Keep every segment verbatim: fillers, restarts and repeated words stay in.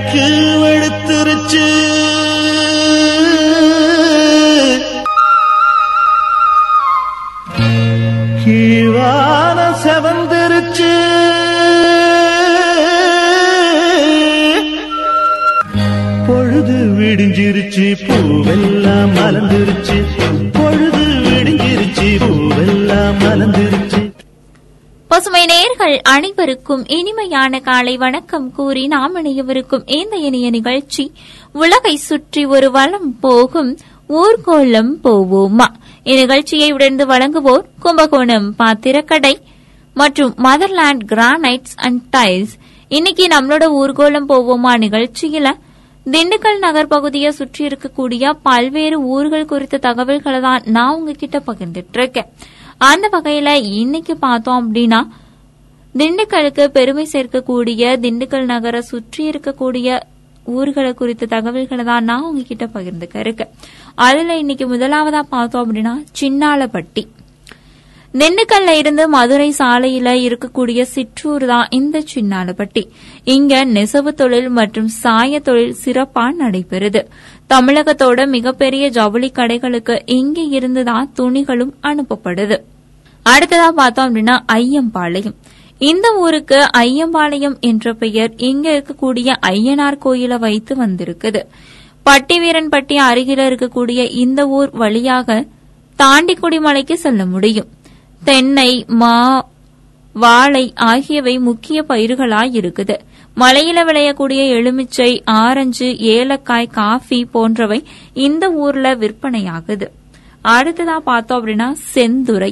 விளக்கு எடுத்துருச்சு. கீழான செவந்திருச்சு. பொழுது விடிஞ்சிருச்சு, பூவெல்லாம் மலர்ந்துருச்சு. பொழுது விடிஞ்சிருச்சு, பூவெல்லாம் மலர்ந்துருச்சு. பசுமை நேயர்கள் அனைவருக்கும் இனிமையான காலை வணக்கம் கூறி நாம் இணையவிருக்கும் இந்த இணைய நிகழ்ச்சி உலகை சுற்றி ஒரு வலம் போகும் ஊர்கோலம் போவோமா. இந்நிகழ்ச்சியை உடந்து வழங்குவோர் கும்பகோணம் பாத்திரக்கடை மற்றும் மதர்லாண்ட் கிரானைட்ஸ் அண்ட் டைல்ஸ். இன்னைக்கு நம்மளோட ஊர்கோலம் போவோமா நிகழ்ச்சியில திண்டுக்கல் நகர் பகுதியை சுற்றி இருக்கக்கூடிய பல்வேறு ஊர்கள் குறித்த தகவல்களை தான் நான் உங்ககிட்ட பகிர்ந்துட்டு இருக்கேன். அந்த வகையில இன்னைக்கு பார்த்தோம் அப்படின்னா திண்டுக்கலுக்கு பெருமை சேர்க்கக்கூடிய திண்டுக்கல் நகரை சுற்றி இருக்கக்கூடிய ஊர்களை குறித்த தகவல்களை தான் நான் உங்ககிட்ட பகிர்ந்துக்க இருக்கேன். அதுல இன்னைக்கு முதலாவதா பார்த்தோம் அப்படின்னா சின்னாலப்பட்டி. திண்டுக்கல்ல இருந்து மதுரை சாலையில இருக்கக்கூடிய சிற்றூர் தான் இந்த சின்னாலப்பட்டி. இங்க நெசவு தொழில் மற்றும் சாய தொழில் சிறப்பா நடைபெறுது. தமிழகத்தோட மிகப்பெரிய ஜவுளி கடைகளுக்கு இங்க இருந்துதான் துணிகளும் அனுப்பப்படுது. அடுத்ததா பார்த்தோம் அப்படின்னா ஐயம்பாளையம். இந்த ஊருக்கு ஐயம்பாளையம் என்ற பெயர் இங்க இருக்கக்கூடிய ஐயனார் கோயிலை வைத்து வந்திருக்குது. பட்டிவீரன்பட்டி அருகில இருக்கக்கூடிய இந்த ஊர் வழியாக தாண்டிக்குடி மலைக்கு செல்ல முடியும். தென்னை, மா, வாழை ஆகியவை முக்கிய பயிர்களாய் இருக்குது. மலையில விளையக்கூடிய எலுமிச்சை, ஆரஞ்சு, ஏலக்காய், காஃபி போன்றவை இந்த ஊர்ல விற்பனையாகுது. அடுத்ததா பார்த்தோம் அப்படின்னா செந்துறை.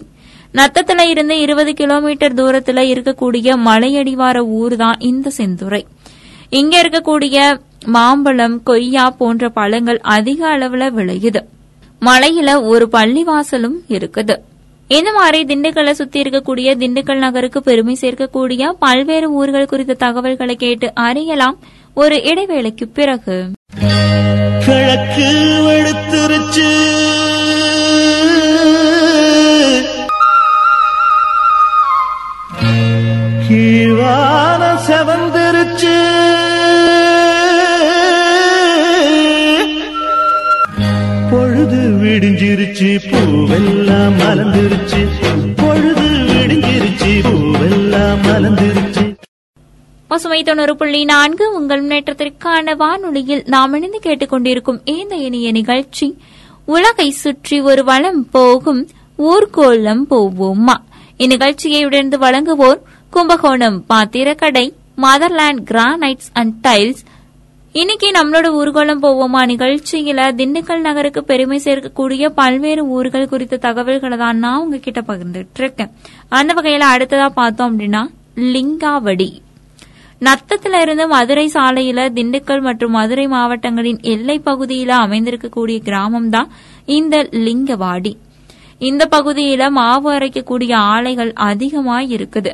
நத்தத்துல இருந்து இருபது கிலோமீட்டர் தூரத்துல இருக்கக்கூடிய மலையடிவார ஊர் தான் இந்த செந்துறை. இங்க இருக்கக்கூடிய மாம்பழம், கொய்யா போன்ற பழங்கள் அதிக அளவுல விளையுது. மலையில ஒரு பள்ளிவாசலும் இருக்குது. இந்த மாதிரி திண்டுக்கல்லை சுத்தி இருக்கக்கூடிய திண்டுக்கல் நகருக்கு பெருமை சேர்க்கக்கூடிய பல்வேறு ஊர்கள் குறித்த தகவல்களை கேட்டு அறியலாம் ஒரு இடைவேளைக்கு பிறகு. கிழக்கு எடுத்துருச்சு, கீழான செவந்திருச்சு. பொழுது விடிஞ்சிருச்சு, பூவெல்லாம் மலர்ந்துருச்சு. பொழுது விடிஞ்சிருச்சு, பூவெல்லாம் மலர்ந்துருச்சு. பசுமை தொண்ணூறு புள்ளி நான்கு உங்கள் முன்னேற்றத்திற்கான வானொலியில் நாம் இணைந்து கேட்டுக்கொண்டிருக்கும் இந்த இனிய நிகழ்ச்சி உலகை சுற்றி ஒரு வலம் போகும் ஊர்கோலம் போவோமா. இந்நிகழ்ச்சியை உடந்து வழங்குவோர் கும்பகோணம் பாத்திரக்கடை, மதர்லாண்ட் கிரானைட்ஸ் அண்ட் டைல்ஸ். இன்னைக்கு நம்மளோட ஊர்கோலம் போவோமா நிகழ்ச்சியில திண்டுக்கல் நகருக்கு பெருமை சேர்க்கக்கூடிய பல்வேறு ஊர்கள் குறித்த தகவல்களை தான் நான் உங்ககிட்ட பகிர்ந்துட்டு இருக்கேன். அந்த வகையில அடுத்ததா பார்த்தோம் அப்படின்னா லிங்காவடி. நத்தத்துல இருந்து மதுரை சாலையில திண்டுக்கல் மற்றும் மதுரை மாவட்டங்களின் எல்லை பகுதியில அமைந்திருக்கக்கூடிய கிராமம் தான் இந்த லிங்கவாடி. இந்த பகுதியில மாவு அரைக்கக்கூடிய ஆலைகள் அதிகமாய் இருக்குது.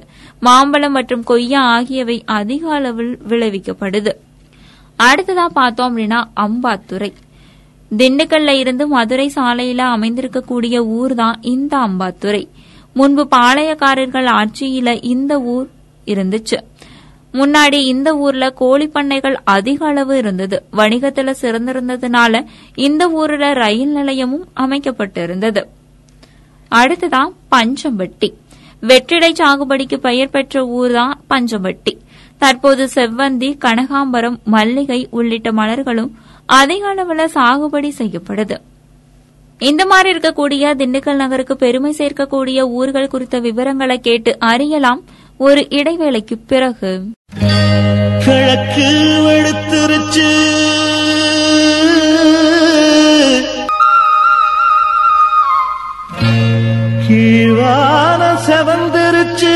மாம்பழம் மற்றும் கொய்யா ஆகியவை அதிக அளவில் விளைவிக்கப்படுது. அடுத்ததா பார்த்தோம் அப்படின்னா அம்பாத்துறை. திண்டுக்கல்ல இருந்து மதுரை சாலையில அமைந்திருக்கக்கூடிய ஊர் தான் இந்த அம்பாத்துறை. முன்பு பாளையக்காரர்கள் ஆட்சியில இந்த ஊர் இருந்துச்சு. முன்னாடி இந்த ஊர்ல கோழி பண்ணைகள் அதிக அளவு இருந்தது. வணிகத்துல சிறந்திருந்ததுனால இந்த ஊர்ல ரயில் நிலையமும் அமைக்கப்பட்டிருந்தது. அடுத்ததான் பஞ்சம்பட்டி. வெற்றிலை சாகுபடிக்கு பெயர் பெற்ற ஊர் தான் பஞ்சம்பட்டி. தற்போது செவ்வந்தி, கனகாம்பரம், மல்லிகை உள்ளிட்ட மலர்களும் அதிக அளவில் சாகுபடி செய்யப்படுது. இந்த மாதிரி இருக்கக்கூடிய திண்டுக்கல் நகருக்கு பெருமை சேர்க்கக்கூடிய ஊர்கள் குறித்த விவரங்களை கேட்டு அறியலாம் ஒரு இடைவேளைக்கு பிறகு. கிழக்கு எடுத்துருச்சு, கீழான செவந்திருச்சு.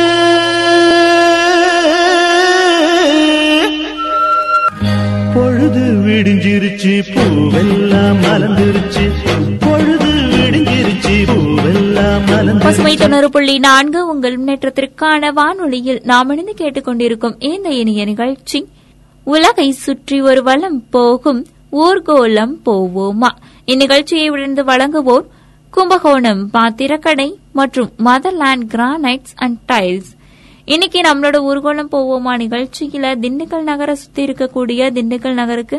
பொழுது விடிஞ்சிருச்சு, பூவெல்லாம் மலர்ந்துருச்சு. பொழுது விடிஞ்சிருச்சு, பூவெல்லாம் மலர்ந்துருச்சு. பசுமை தொண்ணூறு புள்ளி நான்கு உங்கள் முன்னேற்றத்திற்கான வானொலியில் நாம் இணைந்து கேட்டுக்கொண்டிருக்கும் இந்த இனிய நிகழ்ச்சி உலகை சுற்றி ஒரு வலம் போகும் ஊர்கோலம் போவோமா. இந்நிகழ்ச்சியை உடந்து வழங்குவோர் கும்பகோணம் பாத்திரக்கடை மற்றும் மதர்லாண்ட் கிரானைட்ஸ் அண்ட் டைல்ஸ். இன்னைக்கு நம்மளோட ஊர்கோலம் போவோமா நிகழ்ச்சியில திண்டுக்கல் நகரை சுத்தி இருக்கக்கூடிய, திண்டுக்கல் நகருக்கு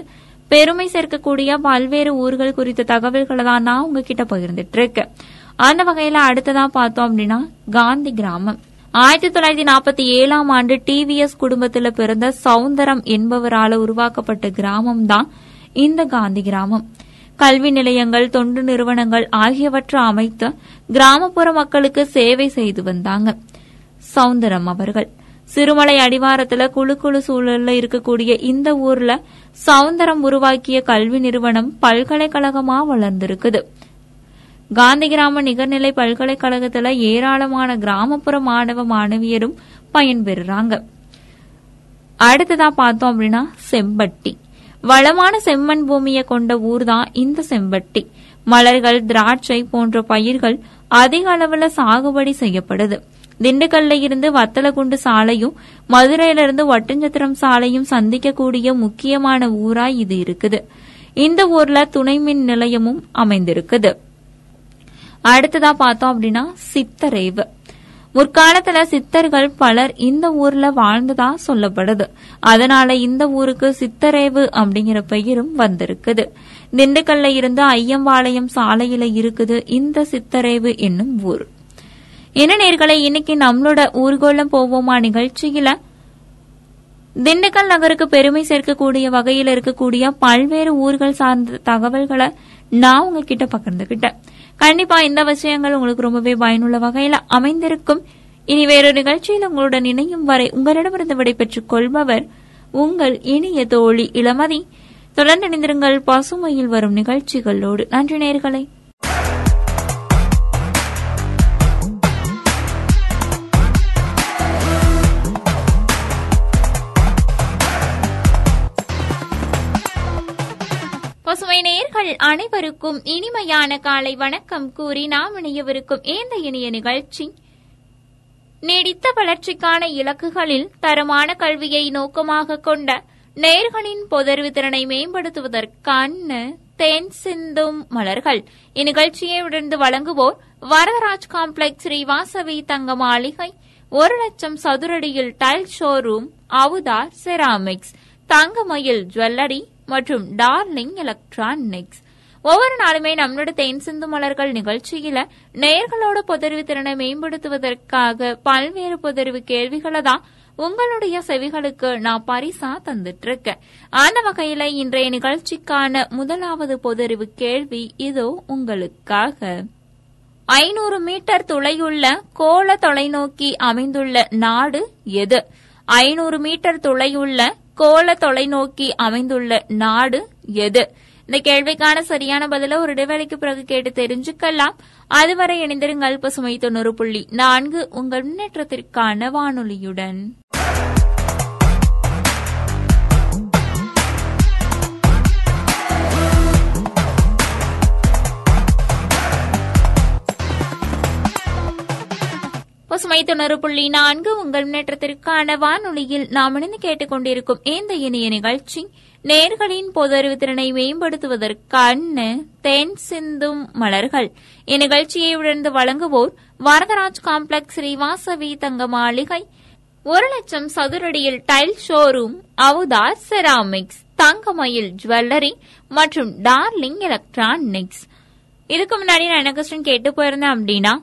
பெருமை சேர்க்கக்கூடிய பல்வேறு ஊர்கள் குறித்த தகவல்களை தான் நான் உங்ககிட்ட பகிர்ந்துட்டு இருக்கேன். அந்த வகையில அடுத்ததான் பார்த்தோம் அப்படின்னா காந்தி கிராமம். ஆயிரத்தி தொள்ளாயிரத்தி நாற்பத்தி ஏழாம் ஆண்டு டிவிஎஸ் குடும்பத்தில் பிறந்த சவுந்தரம் என்பவரால உருவாக்கப்பட்ட கிராமம் தான் இந்த காந்தி கிராமம். கல்வி நிலையங்கள், தொண்டு நிறுவனங்கள் ஆகியவற்றை அமைத்து கிராமப்புற மக்களுக்கு சேவை செய்து வந்தாங்க சவுந்தரம் அவர்கள். சிறுமலை அடிவாரத்துல குழு குழு சூழல்ல இருக்கக்கூடிய இந்த ஊர்ல சவுந்தரம் உருவாக்கிய கல்வி நிறுவனம் பல்கலைக்கழகமா வளர்ந்திருக்குது. காந்தி கிராம நிகர்நிலை பல்கலைக்கழகத்துல ஏராளமான கிராமப்புற மாணவ மாணவியரும் பயன்பெறுறாங்க. அடுத்ததா பார்த்தோம் அப்படின்னா செம்பட்டி. வளமான செம்மண் பூமியை கொண்ட ஊர்தான் இந்த செம்பட்டி. மலர்கள், திராட்சை போன்ற பயிர்கள் அதிக அளவுல சாகுபடி செய்யப்படுது. திண்டுக்கல்ல இருந்து வத்தலகுண்டு சாலையும் மதுரையிலிருந்து ஒட்டஞ்சத்திரம் சாலையும் சந்திக்கக்கூடிய முக்கியமான ஊராய் இது இருக்குது. இந்த ஊர்ல துணை மின் நிலையமும் அமைந்திருக்குது. அடுத்ததா பார்த்தோம் அப்படின்னா சித்தரேவு. முற்காலத்துல சித்தர்கள் பலர் இந்த ஊர்ல வாழ்ந்ததா சொல்லப்படுது. அதனால இந்த ஊருக்கு சித்தரேவு அப்படிங்கிற பெயரும் வந்திருக்குது. திண்டுக்கல்ல இருந்து ஐயம்பாளையம் சாலையில இருக்குது இந்த சித்தரேவு என்னும் ஊர். என்ன நேர்களை, இன்னைக்கு நம்மளோட ஊர்கோலம் போவோமா நிகழ்ச்சியில திண்டுக்கல் நகருக்கு பெருமை சேர்க்கக்கூடிய வகையில் இருக்கக்கூடிய பல்வேறு ஊர்கள் சார்ந்த தகவல்களை நான் உங்ககிட்ட பகிர்ந்துகிட்டேன். கண்டிப்பா இந்த விஷயங்கள் உங்களுக்கு ரொம்பவே பயனுள்ள வகையில அமைந்திருக்கும். இனி வேறொரு நிகழ்ச்சியில் உங்களுடன் இணையும் வரை உங்களிடமிருந்து விடைபெற்றுக் கொள்பவர் உங்கள் இனிய தோழி இளமதி. தொடர்ந்து இணைந்திருங்கள் பசுமையில் வரும் நிகழ்ச்சிகளோடு. நன்றி நேர்களை. பசுமை நேயர்கள் அனைவருக்கும் இனிமையான காலை வணக்கம் கூறி நாம் இணையவிருக்கும் இந்த இனிய நிகழ்ச்சி நீடித்த வளர்ச்சிக்கான இலக்குகளில் தரமான கல்வியை நோக்கமாக கொண்ட நேயர்களின் பொதறிவு திறனை மேம்படுத்துவதற்கான தேன் சிந்தும் மலர்கள். இந்நிகழ்ச்சியை உடர்ந்து வழங்குவோர் வரதராஜ் காம்ப்ளெக்ஸ், ஸ்ரீவாசவி தங்க மாளிகை, ஒரு லட்சம் சதுரடியில் tile showroom, Avudhar ceramics, Thangamayil jewellery மற்றும் டார்லிங் எலக்ட்ரானிக்ஸ். ஒவ்வொரு நாளுமே நம்மளோட தேன் சிந்து மலர்கள் நிகழ்ச்சியில நேயர்களோட பொதறிவு திறனை மேம்படுத்துவதற்காக பல்வேறு பொதறிவு கேள்விகளை தான் உங்களுடைய செவிகளுக்கு நான் பரிசா தந்துட்டு இருக்கேன். அந்த வகையில இன்றைய நிகழ்ச்சிக்கான முதலாவது பொதறிவு கேள்வி இதோ உங்களுக்காக. ஐநூறு மீட்டர் தொலையுள்ள கோள தொலைநோக்கி அமைந்துள்ள நாடு எது? ஐநூறு மீட்டர் தொலையுள்ள கோள தொலைநோக்கி அமைந்துள்ள நாடு எது? இந்த கேள்விக்கான சரியான பதில ஒரு இடைவேளைக்கு பிறகு கேட்டு தெரிஞ்சுக்கலாம். அதுவரை இணைந்திருங்கள் பசுமை தொண்ணூறு புள்ளி நான்கு உங்கள் முன்னேற்றத்திற்கான வானொலியுடன். பசுமை தொண்ணூறு புள்ளி நான்கு உங்கள் முன்னேற்றத்திற்கான வானொலியில் நாம் இணைந்து கேட்டுக்கொண்டிருக்கும் இந்த இணைய நிகழ்ச்சி நேர்களின் பொதறிவு திறனை மேம்படுத்துவதற்கான தேன் சிந்தும் மலர்கள். இந்நிகழ்ச்சியை உடர்ந்து வழங்குவோர் வரதராஜ் காம்ப்ளெக்ஸ், ஸ்ரீவாசவி தங்க மாளிகை, ஒரு லட்சம் சதுரடியில் tile showroom, Avudhar ceramics, Thangamayil jewellery மற்றும் டார்லிங் எலக்ட்ரானிக்ஸ். இதுக்கு முன்னாடி நான் என்ன கொஸ்டின் கேட்டு போயிருந்தேன் அப்படின்னா,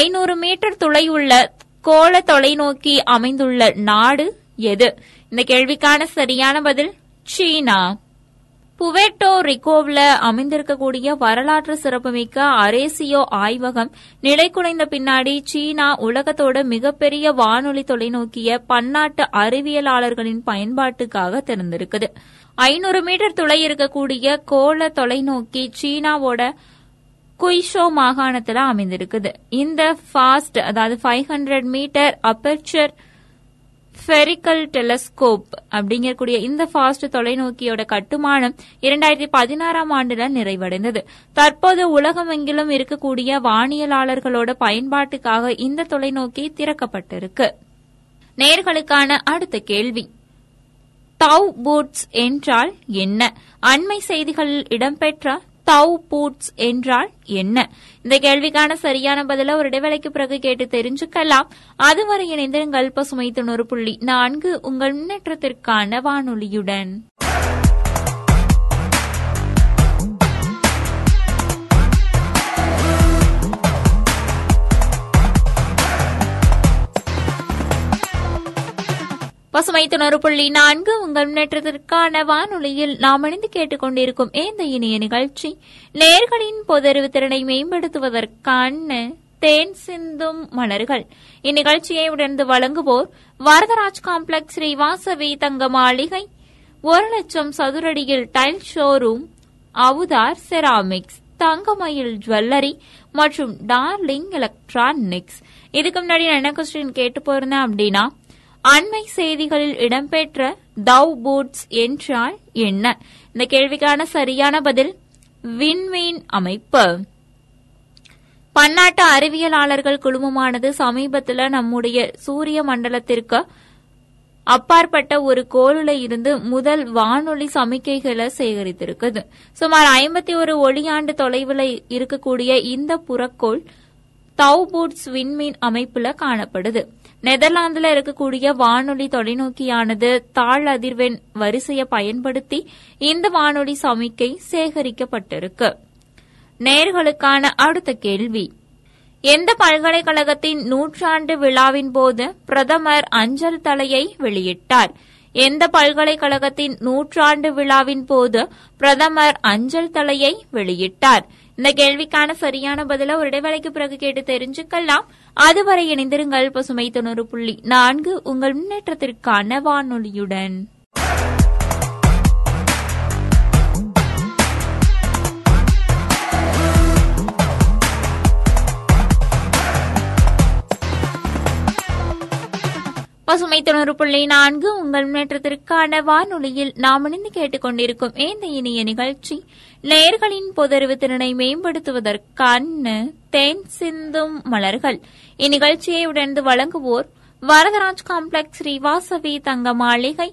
ஐநூறு மீட்டர் தொலையுள்ள கோள தொலைநோக்கி அமைந்துள்ள நாடு எது? இந்த கேள்விக்கான சரியான பதில் சீனா. புவேட்டோ ரிகோவில் அமைந்திருக்கக்கூடிய வரலாற்று சிறப்புமிக்க அரேசியோ ஆய்வகம் நிலைக்குலைந்த பின்னாடி சீனா உலகத்தோட மிகப்பெரிய வானொலி தொலைநோக்கிய பன்னாட்டு அறிவியலாளர்களின் பயன்பாட்டுக்காக திறந்திருக்குது. ஐநூறு மீட்டர் தொலை இருக்கக்கூடிய கோள தொலைநோக்கி சீனாவோட குய்ஷோ மாகாணத்துல அமைந்திருக்குது. இந்த ஃபாஸ்ட் அதாவது five hundred metre aperture spherical telescope அப்படிங்கக்கூடிய இந்த ஃபாஸ்ட் தொலைநோக்கியோட கட்டுமானம் இரண்டாயிரத்தி பதினாறாம் ஆண்டுல நிறைவடைந்தது. தற்போது உலகமெங்கிலும் இருக்கக்கூடிய வானியலாளர்களோட பயன்பாட்டுக்காக இந்த தொலைநோக்கி திறக்கப்பட்டிருக்கு. நேயர்களுக்கான அடுத்த கேள்வி, டவ் பூட்ஸ் என்றால் என்ன? அண்மை செய்திகளில் இடம்பெற்ற பவ் பூட்ஸ் என்றால் என்ன? இந்த கேள்விக்கான சரியான பதில ஒரு இடைவேளைக்கு பிறகு கேட்டு தெரிஞ்சுக்கலாம். அதுவரை இணைந்திருங்கள் பசுமை தொண்ணூறு புள்ளி நான்கு உங்கள் முன்னேற்றத்திற்கான வானொலியுடன். பசுமை தொண்ணூறு புள்ளி நான்கு உங்கள் முன்னேற்றத்திற்கான வானொலியில் நாம் இணைந்து கேட்டுக்கொண்டிருக்கும் இந்த இணைய நிகழ்ச்சி நேயர்களின் பொதறிவு திறனை மேம்படுத்துவதற்கான தேன் சிந்தும் மலர்கள். இந்நிகழ்ச்சியை உடர்ந்து வழங்குவோர் வரதராஜ் காம்ப்ளெக்ஸ், ஸ்ரீவாசவி தங்க மாளிகை, ஒரு லட்சம் சதுரடியில் tile showroom, Avudhar ceramics, Thangamayil jewellery மற்றும் டார்லிங் எலக்ட்ரானிக்ஸ். இதுக்கு முன்னாடி என்ன கொஸ்டின் கேட்டு போயிருந்தேன் அப்படின்னா, அண்மை செய்திகளில் இடம்பெற்ற தவ் பூட்ஸ் என்றால் என்ன? இந்த கேள்விக்கான சரியான பதில் விண்மீன் அமைப்பு. பன்னாட்டு அறிவியலாளர்கள் குழுமமானது சமீபத்தில் நம்முடைய சூரிய மண்டலத்திற்கு அப்பாற்பட்ட ஒரு கோளில இருந்து முதல் வானொலி சமிக்கைகளை சேகரித்திருக்குது. சுமார் ஐம்பத்தி ஒரு ஒளியாண்டு தொலைவில் இருக்கக்கூடிய இந்த புறக்கோள் தவ் பூட்ஸ் விண்மீன் அமைப்புல காணப்படுது. நெதர்லாந்துல இருக்கக்கூடிய வானொலி தொலைநோக்கியானது தாழ் அதிர்வெண் வரிசையை பயன்படுத்தி இந்த வானொலி சமிக்கை சேகரிக்கப்பட்டிருக்கு. நேயர்களுக்கான அடுத்த கேள்வி, எந்த பல்கலைக்கழகத்தின் நூற்றாண்டு விழாவின் போது பிரதமர் அஞ்சல் தலையை வெளியிட்டார்? எந்த பல்கலைக்கழகத்தின் நூற்றாண்டு விழாவின் போது பிரதமர் அஞ்சல் தலையை வெளியிட்டார்? இந்த கேள்விக்கான சரியான பதில ஒரு இடைவேளைக்கு பிறகு கேட்டு தெரிஞ்சுக்கலாம். அதுவரை இணைந்திருங்கள் பசுமை தொண்ணூறு புள்ளி நான்கு உங்கள் முன்னேற்றத்திற்கான வானொலியுடன். பசுமை தொண்ணூறு புள்ளி நான்கு உங்கள் முன்னேற்றத்திற்கான வானொலியில் நாம் இணைந்து கேட்டுக்கொண்டிருக்கும் இந்த இணைய நிகழ்ச்சி நேயர்களின் பொதறிவு திறனை மேம்படுத்துவதற்கான தேன் சிந்தும் மலர்கள். இந்நிகழ்ச்சியை உடர்ந்து வழங்குவோர் வரதராஜ் காம்ப்ளெக்ஸ், ஸ்ரீவாசவி தங்க மாளிகை,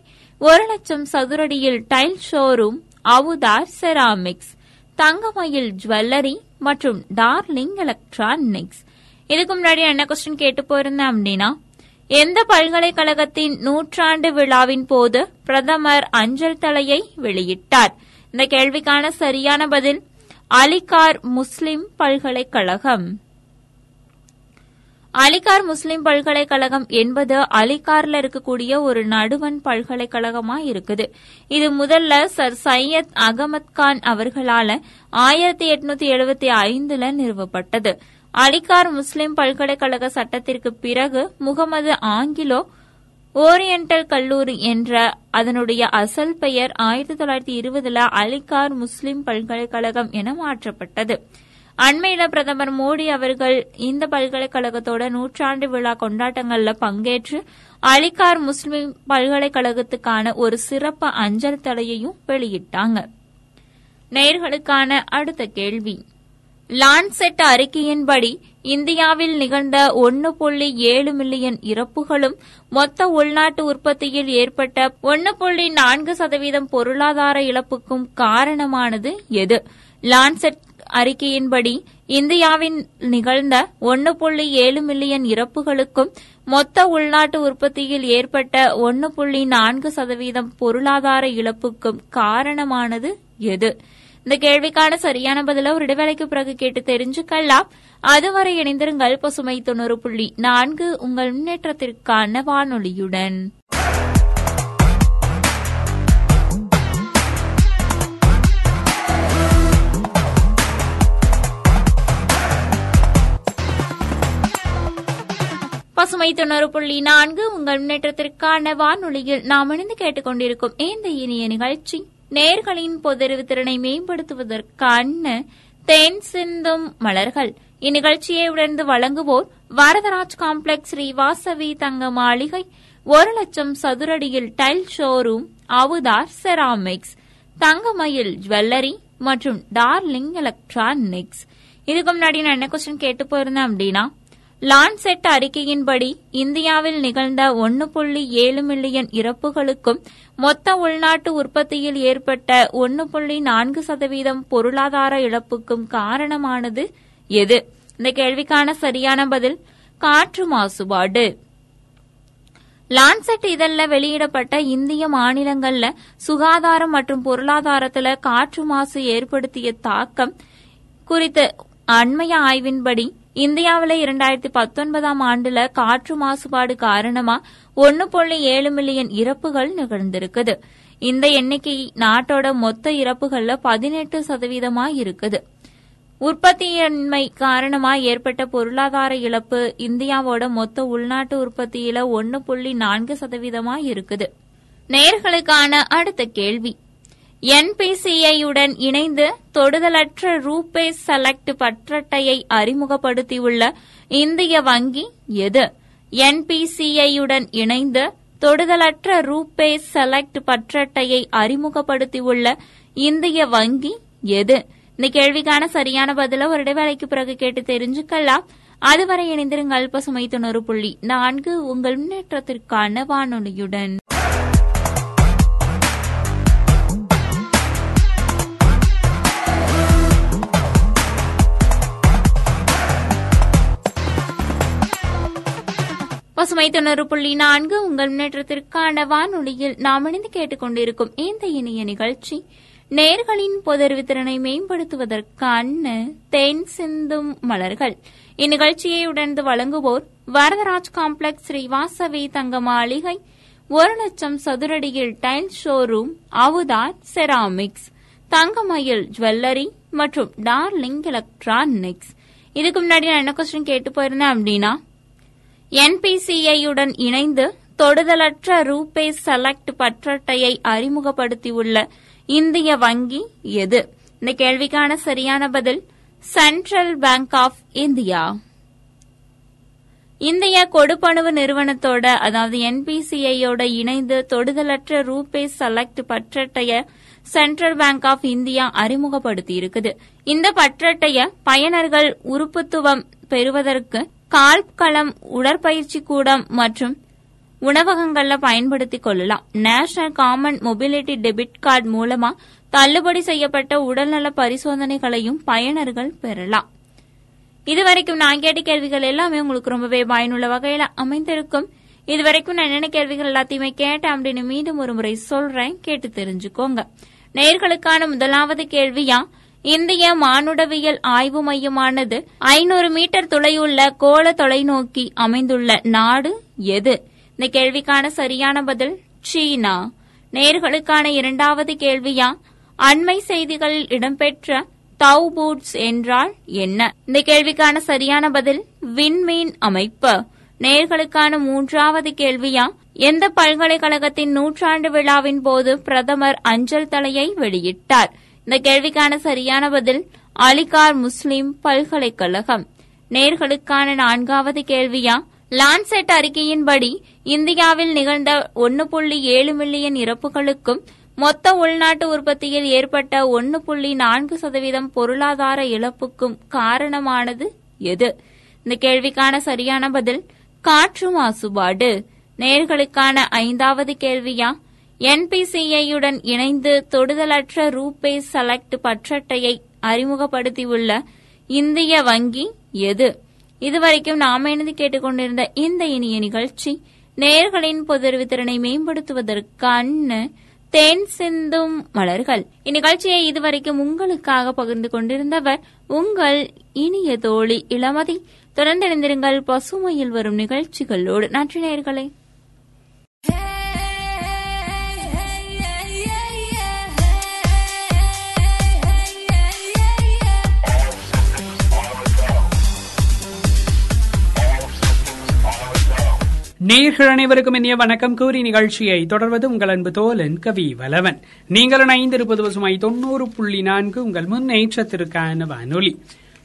ஒரு லட்சம் சதுரடியில் tile showroom, Avudhar ceramics, Thangamayil jewellery மற்றும் டார்லிங் எலக்ட்ரானிக்ஸ். இதுக்கு முன்னாடி என்ன கொஸ்டின் கேட்டு போயிருந்தேன் அப்படின்னா, எந்த பல்கலைக்கழகத்தின் நூற்றாண்டு விழாவின் போது பிரதமர் அஞ்சல் தலையை வெளியிட்டார்? இந்த கேள்விக்கான சரியான பதில் அலிகார் முஸ்லிம் பல்கலைக்கழகம். அலிகார் முஸ்லிம் பல்கலைக்கழகம் என்பது அலிகார்ல இருக்கக்கூடிய ஒரு நடுவன் பல்கலைக்கழகமா இருக்குது. இது முதல்ல சர் சையத் அகமத் கான் அவர்களால ஆயிரத்தி எட்நூத்தி எழுபத்தி ஐந்துல நிறுவப்பட்டது. அலிகார் முஸ்லிம் பல்கலைக்கழக சட்டத்திற்கு பிறகு முகமது ஆங்கிலோ ஓரியண்டல் கல்லூரி என்ற அதனுடைய அசல் பெயர் ஆயிரத்தி தொள்ளாயிரத்தி இருபதுல அலிகார் முஸ்லிம் பல்கலைக்கழகம் என மாற்றப்பட்டது. அண்மையில பிரதமர் மோடி அவர்கள் இந்த பல்கலைக்கழகத்தோட நூற்றாண்டு விழா கொண்டாட்டங்கள்ல பங்கேற்று அலிகார் முஸ்லிம் பல்கலைக்கழகத்துக்கான ஒரு சிறப்பு அஞ்சல் தலையையும் வெளியிட்டாங்க. நேயர்களுக்கான அடுத்த கேள்வி, லான்செட் அறிக்கையின்படி இந்தியாவில் நிகழ்ந்த ஒன்று புள்ளி ஏழு மில்லியன் இறப்புகளும் மொத்த உள்நாட்டு உற்பத்தியில் ஏற்பட்ட ஒன்று புள்ளி நான்கு சதவீதம் பொருளாதார இழப்புக்கும் காரணமானது எது? லான்செட் அறிக்கையின்படி இந்தியாவின் நிகழ்ந்த ஒன்று புள்ளி ஏழு மில்லியன் இறப்புகளுக்கும் மொத்த உள்நாட்டு உற்பத்தியில் ஏற்பட்ட ஒன்று புள்ளி நான்கு சதவீதம் பொருளாதார இழப்புக்கும் காரணமானது எது? இந்த கேள்விக்கான சரியான பதில ஒரு இடைவேளைக்கு பிறகு கேட்டு தெரிஞ்சுக்கலாம். அதுவரை இணைந்திருங்கள் பசுமை தொண்ணூறு புள்ளி நான்கு உங்கள் முன்னேற்றத்திற்கான வானொலியுடன். பசுமை தொண்ணூறு புள்ளி நான்கு உங்கள் முன்னேற்றத்திற்கான வானொலியில் நாம் இணைந்து கேட்டுக்கொண்டிருக்கும் இந்த இனிய நிகழ்ச்சி நேயர்களின் பொதறிவு திறனை மேம்படுத்துவதற்கான தேன் சிந்தும் மலர்கள். இந்நிகழ்ச்சியை உடர்ந்து வழங்குவோர் வரதராஜ் காம்ப்ளெக்ஸ், ஸ்ரீவாசவி தங்க மாளிகை, ஒரு லட்சம் சதுரடியில் tile showroom, Avudhar ceramics, Thangamayil jewellery மற்றும் டார்லிங் எலக்ட்ரானிக்ஸ். இதுக்கு முன்னாடி நான் என்ன கொஸ்டின் கேட்டு போயிருந்தேன் அப்படின்னா, லான்செட் அறிக்கையின்படி இந்தியாவில் நிகழ்ந்த ஒன்று புள்ளி ஏழு மில்லியன் இறப்புகளுக்கும் மொத்த உள்நாட்டு உற்பத்தியில் ஏற்பட்ட ஒன்று புள்ளி நான்கு சதவீதம் பொருளாதார இழப்புக்கும் காரணமானது எது? இந்த கேள்விக்கான சரியான பதில் காற்று மாசுபாடு. லான்செட் இதழ்ல வெளியிடப்பட்ட இந்திய மாநிலங்கள்ல சுகாதாரம் மற்றும் பொருளாதாரத்துல காற்று மாசு ஏற்படுத்திய தாக்கம் குறித்த அண்மைய ஆய்வின்படி இந்தியாவில் இரண்டாயிரத்தி பத்தொன்பதாம் ஆண்டுல காற்று மாசுபாடு காரணமா ஒன்று புள்ளி ஏழு மில்லியன் இறப்புகள் நிகழ்ந்திருக்குது. இந்த எண்ணிக்கை நாட்டோட மொத்த இறப்புகள்ல பதினெட்டு சதவீதமா இருக்குது. உற்பத்தியின்மை காரணமா ஏற்பட்ட பொருளாதார இழப்பு இந்தியாவோட மொத்த உள்நாட்டு உற்பத்தியில ஒன்று புள்ளி நான்கு சதவீதமா இருக்குது. நேயர்களுக்கான அடுத்த கேள்வி, என்பிசிஐயுடன் இணைந்து தொடுதலற்ற ரூபே செலக்ட் பற்றட்டையை அறிமுகப்படுத்தியுள்ள இந்திய வங்கி எது? என்பிசிஐயுடன் இணைந்து தொடுதலற்ற ரூபே செலக்ட் பற்றட்டையை அறிமுகப்படுத்தியுள்ள இந்திய வங்கி எது? இந்த கேள்விக்கான சரியான பதில ஒரு இடைவேளைக்கு பிறகு கேட்டு தெரிஞ்சுக்கலாம். அதுவரை இணைந்திருங்கள் பசுமை தொண்ணூறு புள்ளி நான்கு உங்கள் முன்னேற்றத்திற்கான வானொலியுடன். பசுமை தொண்ணூறு புள்ளி நான்கு உங்கள் முன்னேற்றத்திற்கான வானொலியில் நாம் இணைந்து கேட்டுக்கொண்டிருக்கும் இந்த இணைய நிகழ்ச்சி நேர்களின் பொதறிவு திறனை மேம்படுத்துவதற்கான தேன் சிந்தும் மலர்கள். இந்நிகழ்ச்சியை உடனே வழங்குவோர் வரதராஜ் காம்ப்ளெக்ஸ் ஸ்ரீவாசவி தங்க மாளிகை, ஒரு லட்சம் சதுரடியில் tile showroom, Avudhar ceramics, Thangamayil jewellery மற்றும் டார்லிங் எலக்ட்ரானிக்ஸ். இதுக்கு முன்னாடி நான் என்ன கொஸ்டின் கேட்டு போயிருந்தேன் அப்படின்னா, என்பிசிஐயுடன் இணைந்து தொடுதலற்ற ரூபே செலக்ட் பற்றட்டையை அறிமுகப்படுத்தியுள்ள இந்திய வங்கி எது? இந்த கேள்விக்கான சரியான பதில் சென்ட்ரல் பேங்க் ஆஃப் இந்தியா. இந்திய கொடுப்பனவு நிறுவனத்தோட, அதாவது என்பிசிஐயோட இணைந்து தொடுதலற்ற ரூபே செலக்ட் பற்றட்டைய சென்ட்ரல் பேங்க் ஆஃப் இந்தியா அறிமுகப்படுத்தி இருக்குது. இந்த பற்றட்டைய பயனர்கள் உறுப்புத்துவம் பெறுவதற்கு கால்களம், உடற்பயிற்சி கூடம் மற்றும் உணவகங்கள்ல பயன்படுத்திக் கொள்ளலாம். National common mobility debit card மூலமா தள்ளுபடி செய்யப்பட்ட உடல்நல பரிசோதனைகளையும் பயனர்கள் பெறலாம். இதுவரைக்கும் நான் கேட்ட கேள்விகள் எல்லாமே உங்களுக்கு ரொம்பவே பயனுள்ள வகையில அமைந்திருக்கும். இதுவரைக்கும் நான் என்னென்ன கேள்விகள் எல்லாத்தையுமே கேட்டேன் அப்படின்னு மீண்டும் ஒரு முறை சொல்றேன், கேட்டு தெரிஞ்சுக்கோங்க. நேயர்களுக்கான முதலாவது கேள்வியா, இந்திய மானுடவியல் ஆய்வு மையமானது ஐநூறு மீட்டர் தொலையுள்ள கோள தொலைநோக்கி அமைந்துள்ள நாடு எது? இந்த கேள்விக்கான சரியான பதில் சீனா. நேயர்களுக்கான இரண்டாவது கேள்வியா, அண்மை செய்திகளில் இடம்பெற்ற தௌபூட்ஸ் என்றால் என்ன? இந்த கேள்விக்கான சரியான பதில் விண்மீன் அமைப்பு. நேயர்களுக்கான மூன்றாவது கேள்வியா, எந்த பல்கலைக்கழகத்தின் நூற்றாண்டு விழாவின் போது பிரதமர் அஞ்சல் தலையை வெளியிட்டார்? இந்த கேள்விக்கான சரியான பதில் அலிகார் முஸ்லிம் பல்கலைக்கழகம். நேயர்களுக்கான நான்காவது கேள்வியா, லான்செட் அறிக்கையின்படி இந்தியாவில் நிகழ்ந்த ஒன்று புள்ளி ஏழு மில்லியன் இறப்புகளுக்கும் மொத்த உள்நாட்டு உற்பத்தியில் ஏற்பட்ட ஒன்று புள்ளி நான்கு சதவீதம் பொருளாதார இழப்புக்கும் காரணமானது எது? இந்த கேள்விக்கான சரியான பதில் காற்று மாசுபாடு. நேயர்களுக்கான ஐந்தாவது கேள்வியா, என்பிசிஐயுடன் இணைந்து தொடுதலற்ற ரூபே செலக்ட் பற்றட்டையை அறிமுகப்படுத்தியுள்ள இந்திய வங்கி எது? இதுவரைக்கும் நாம இணைந்து கேட்டுக்கொண்டிருந்த இந்த இனிய நிகழ்ச்சி நேயர்களின் பொதறிவு திறனை மேம்படுத்துவதற்கான தேன் சிந்தும் மலர்கள். இந்நிகழ்ச்சியை இதுவரைக்கும் உங்களுக்காக பகிர்ந்து கொண்டிருந்தவர் உங்கள் இனிய தோழி இளமதி. தொடர்ந்து இணைந்திருங்கள் பசுமையில் வரும் நிகழ்ச்சிகளோடு. நன்றி நேயர்களே. நேயர்கள் அனைவருக்கும் இனிய வணக்கம் கூறி நிகழ்ச்சியை தொடர்வது உங்கள் அன்பு தோழன் கவி வலவன். நீங்கள் இணைந்திருப்பது பசுமை தொண்ணூறு புள்ளி நான்கு உங்கள் முன்னேற்றத்திற்கான வானொலி.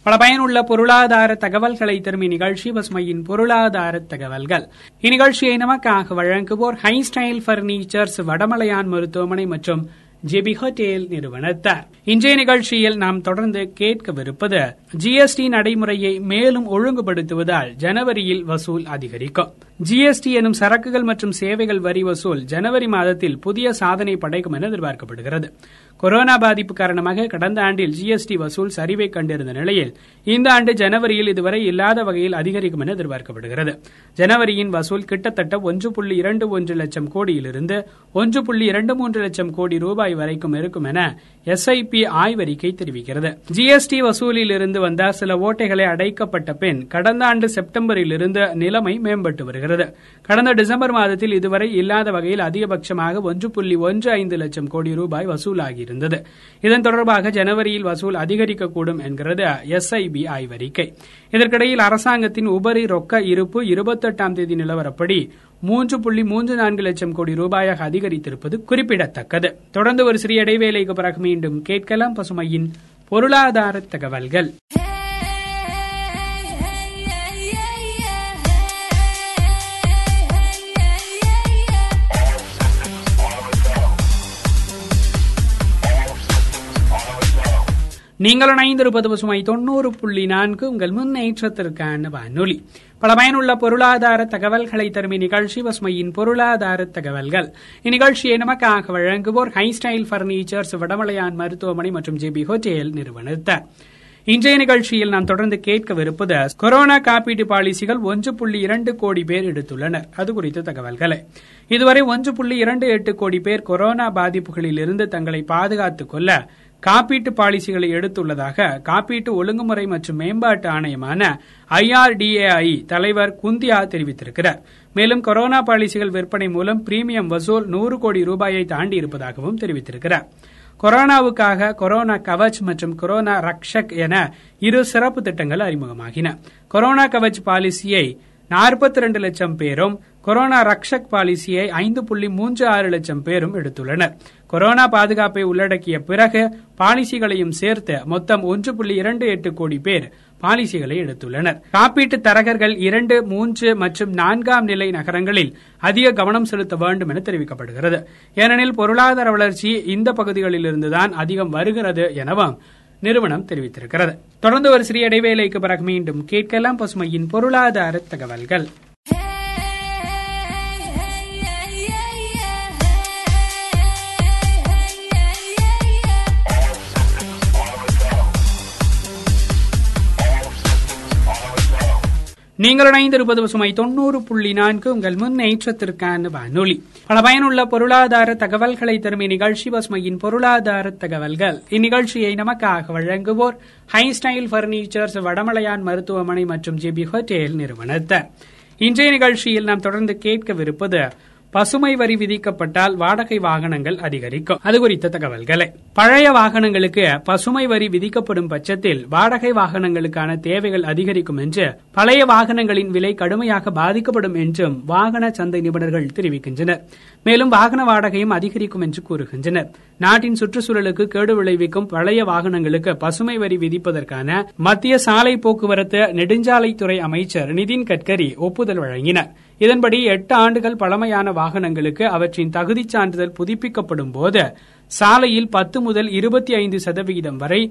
பல பயனுள்ள பொருளாதார தகவல்களை தரும் இந்நிகழ்ச்சி பசுமையின் பொருளாதார தகவல்கள். இந்நிகழ்ச்சியை நமக்காக வழங்குவோர் ஹை ஸ்டைல் பர்னிச்சர்ஸ், வடமலையான் மருத்துவமனை மற்றும் ஜெபி ஹோட்டேல் நிறுவனத்தார். இன்றைய நிகழ்ச்சியில் நாம் தொடர்ந்து கேட்கவிருப்பது, ஜிஎஸ்டி நடைமுறையை மேலும் ஒழுங்குபடுத்துவதால் ஜனவரியில் வசூல் அதிகரிக்கும். ஜிஎஸ்டி எனும் சரக்குகள் மற்றும் சேவைகள் வரி வசூல் ஜனவரி மாதத்தில் புதிய சாதனை படைக்கும் என எதிர்பார்க்கப்படுகிறது. கொரோனா பாதிப்பு காரணமாக கடந்த ஆண்டில் ஜிஎஸ்டி வசூல் சரிவை கண்டிருந்த நிலையில் இந்த ஆண்டு ஜனவரியில் இதுவரை இல்லாத வகையில் அதிகரிக்கும் என எதிர்பார்க்கப்படுகிறது. ஜனவரியின் வசூல் கிட்டத்தட்ட ஒன்று புள்ளி இரண்டு ஒன்று லட்சம் கோடியிலிருந்து ஒன்று புள்ளி இரண்டு மூன்று லட்சம் கோடி ரூபாய் வரைக்கும் இருக்கும் என எஸ்ஐபி ஆய்வறிக்கை தெரிவிக்கிறது. ஜிஎஸ்டி வசூலில் இருந்து வந்த சில ஓட்டைகளை அடைக்கப்பட்ட பின் கடந்த ஆண்டு செப்டம்பரில் இருந்து நிலைமை மேம்பட்டு வருகிறது. கடந்த டிசம்பர் மாதத்தில் இதுவரை இல்லாத வகையில் அதிகபட்சமாக ஒன்று புள்ளி ஒன்று ஐந்து லட்சம் கோடி ரூபாய் வசூலாகி இருந்தது. இதன் தொடர்பாக ஜனவரியில் வசூல் அதிகரிக்கக்கூடும் என்கிறது எஸ்ஐபி ஆய்வறிக்கை. இதற்கிடையில் அரசாங்கத்தின் உபரி ரொக்க இருப்பு இருபத்தி எட்டாம் தேதி நிலவரப்படி மூன்று புள்ளி மூன்று நான்கு லட்சம் கோடி ரூபாயாக அதிகரித்திருப்பது குறிப்பிடத்தக்கது. தொடர்ந்து ஒரு சிறிய இடைவேளைக்கு பிறகு மீண்டும் கேட்கலாம் பசுமையின் பொருளாதார தகவல்கள். நீங்கள் இணைந்திருப்பது பசுமை தொண்ணூறு புள்ளி நான்கு உங்கள் முன்னேற்றத்திற்கான வானொலி. பல பயனுள்ள பொருளாதார தகவல்களை தரும் நிகழ்ச்சி பசுமையின் பொருளாதார தகவல்கள். இந்நிகழ்ச்சியை நமக்காக வழங்குவோர் ஹைஸ்டைல் பர்னிச்சர்ஸ், வடமலையான் மருத்துவமனை மற்றும் ஜேபி ஹோட்டேல் நிறுவனத்தார். இன்றைய நிகழ்ச்சியில் நாம் தொடர்ந்து கேட்கவிருப்பது, கொரோனா காப்பீட்டு பாலிசிகள் ஒன்று புள்ளி இரண்டு கோடி பேர் எடுத்துள்ளனர் அது குறித்த தகவல்களை. இதுவரை ஒன்று புள்ளி இரண்டு எட்டு கோடி பேர் கொரோனா பாதிப்புகளில் இருந்து தங்களை பாதுகாத்துக் கொள்ள காப்பீட்டு பாலிசிகளை எடுத்துள்ளதாக காப்பீட்டு ஒழுங்குமுறை மற்றும் மேம்பாட்டு ஆணையமான ஐ ஆர் டி ஏ ஐ தலைவர் குந்தியா தெரிவித்திருக்கிறார். மேலும் கொரோனா பாலிசிகள் விற்பனை மூலம் பிரீமியம் வசூல் நூறு கோடி ரூபாயை தாண்டி இருப்பதாகவும் தெரிவித்திருக்கிறார். கொரோனாவுக்காக கொரோனா கவச் மற்றும் கொரோனா ரக்ஷக் என இரு சிறப்பு திட்டங்கள் அறிமுகமாகின. கொரோனா கவச் பாலிசியை நாற்பத்தி ரெண்டு லட்சம் பேரும் கொரோனா ரக்ஷக் பாலிசியை ஐந்து புள்ளி மூன்று ஆறு லட்சம் பேரும் எடுத்துள்ளனர். கொரோனா பாதுகாப்பை உள்ளடக்கிய பிறகு பாலிசிகளையும் சேர்த்து மொத்தம் ஒன்று புள்ளி இரண்டு எட்டு கோடி பேர் பாலிசிகளை எடுத்துள்ளனர். காப்பீட்டு தரகர்கள் இரண்டு, மூன்று மற்றும் நான்காம் நிலை நகரங்களில் அதிக கவனம் செலுத்த வேண்டும் என தெரிவிக்கப்படுகிறது. ஏனெனில் பொருளாதார வளர்ச்சி இந்த பகுதிகளில் இருந்துதான் அதிகம் வருகிறது எனவும் நிறுவனம் தெரிவித்திருக்கிறது. தொடர்ந்து ஒரு சிறிய இடைவேளைக்கு பிறகு மீண்டும் கேட்கலாம் பசுமையின் பொருளாதார தகவல்கள். நீங்கள் இணைந்திருப்பது பசுமை தொண்ணூறு புள்ளி நான்கு உங்கள் முன்னேற்றத்திற்கான வானொலி. பல பயனுள்ள பொருளாதார தகவல்களை தரும் இந்நிகழ்ச்சி பசுமையின் பொருளாதார தகவல்கள். இந்நிகழ்ச்சியை நமக்காக வழங்குவோர் ஹைஸ்டைல் பர்னிச்சர்ஸ், வடமலையான் மருத்துவமனை மற்றும் ஜிபி ஹோட்டேல் நிறுவனத்தார். இன்றைய நிகழ்ச்சியில் நாம் தொடர்ந்து கேட்கவிருப்பது, பசுமை வரி விதிக்கப்பட்டால் வாடகை வாகனங்கள் அதிகரிக்கும் அது குறித்த தகவல்களை. பழைய வாகனங்களுக்கு பசுமை வரி விதிக்கப்படும் பட்சத்தில் வாடகை வாகனங்களுக்கான தேவைகள் அதிகரிக்கும் என்று, பழைய வாகனங்களின் விலை கடுமையாக பாதிக்கப்படும் என்றும் வாகன சந்தை நிபுணர்கள் தெரிவிக்கின்றனர். மேலும் வாகன வாடகையும் அதிகரிக்கும் என்று கூறுகின்றனர். நாட்டின் சுற்றுச்சூழலுக்கு கேடு விளைவிக்கும் பழைய வாகனங்களுக்கு பசுமை வரி விதிப்பதற்கான மத்திய சாலை போக்குவரத்து நெடுஞ்சாலைத்துறை அமைச்சர் நிதின் கட்கரி ஒப்புதல் வழங்கினார். இதன்படி எட்டு ஆண்டுகள் பழமையான வாகனங்களுக்கு அவற்றின் தகுதிச் சான்றிதழ் புதுப்பிக்கப்படும் போது சாலையில் பத்து முதல் இருபத்தி ஐந்து சதவிகிதம் வரை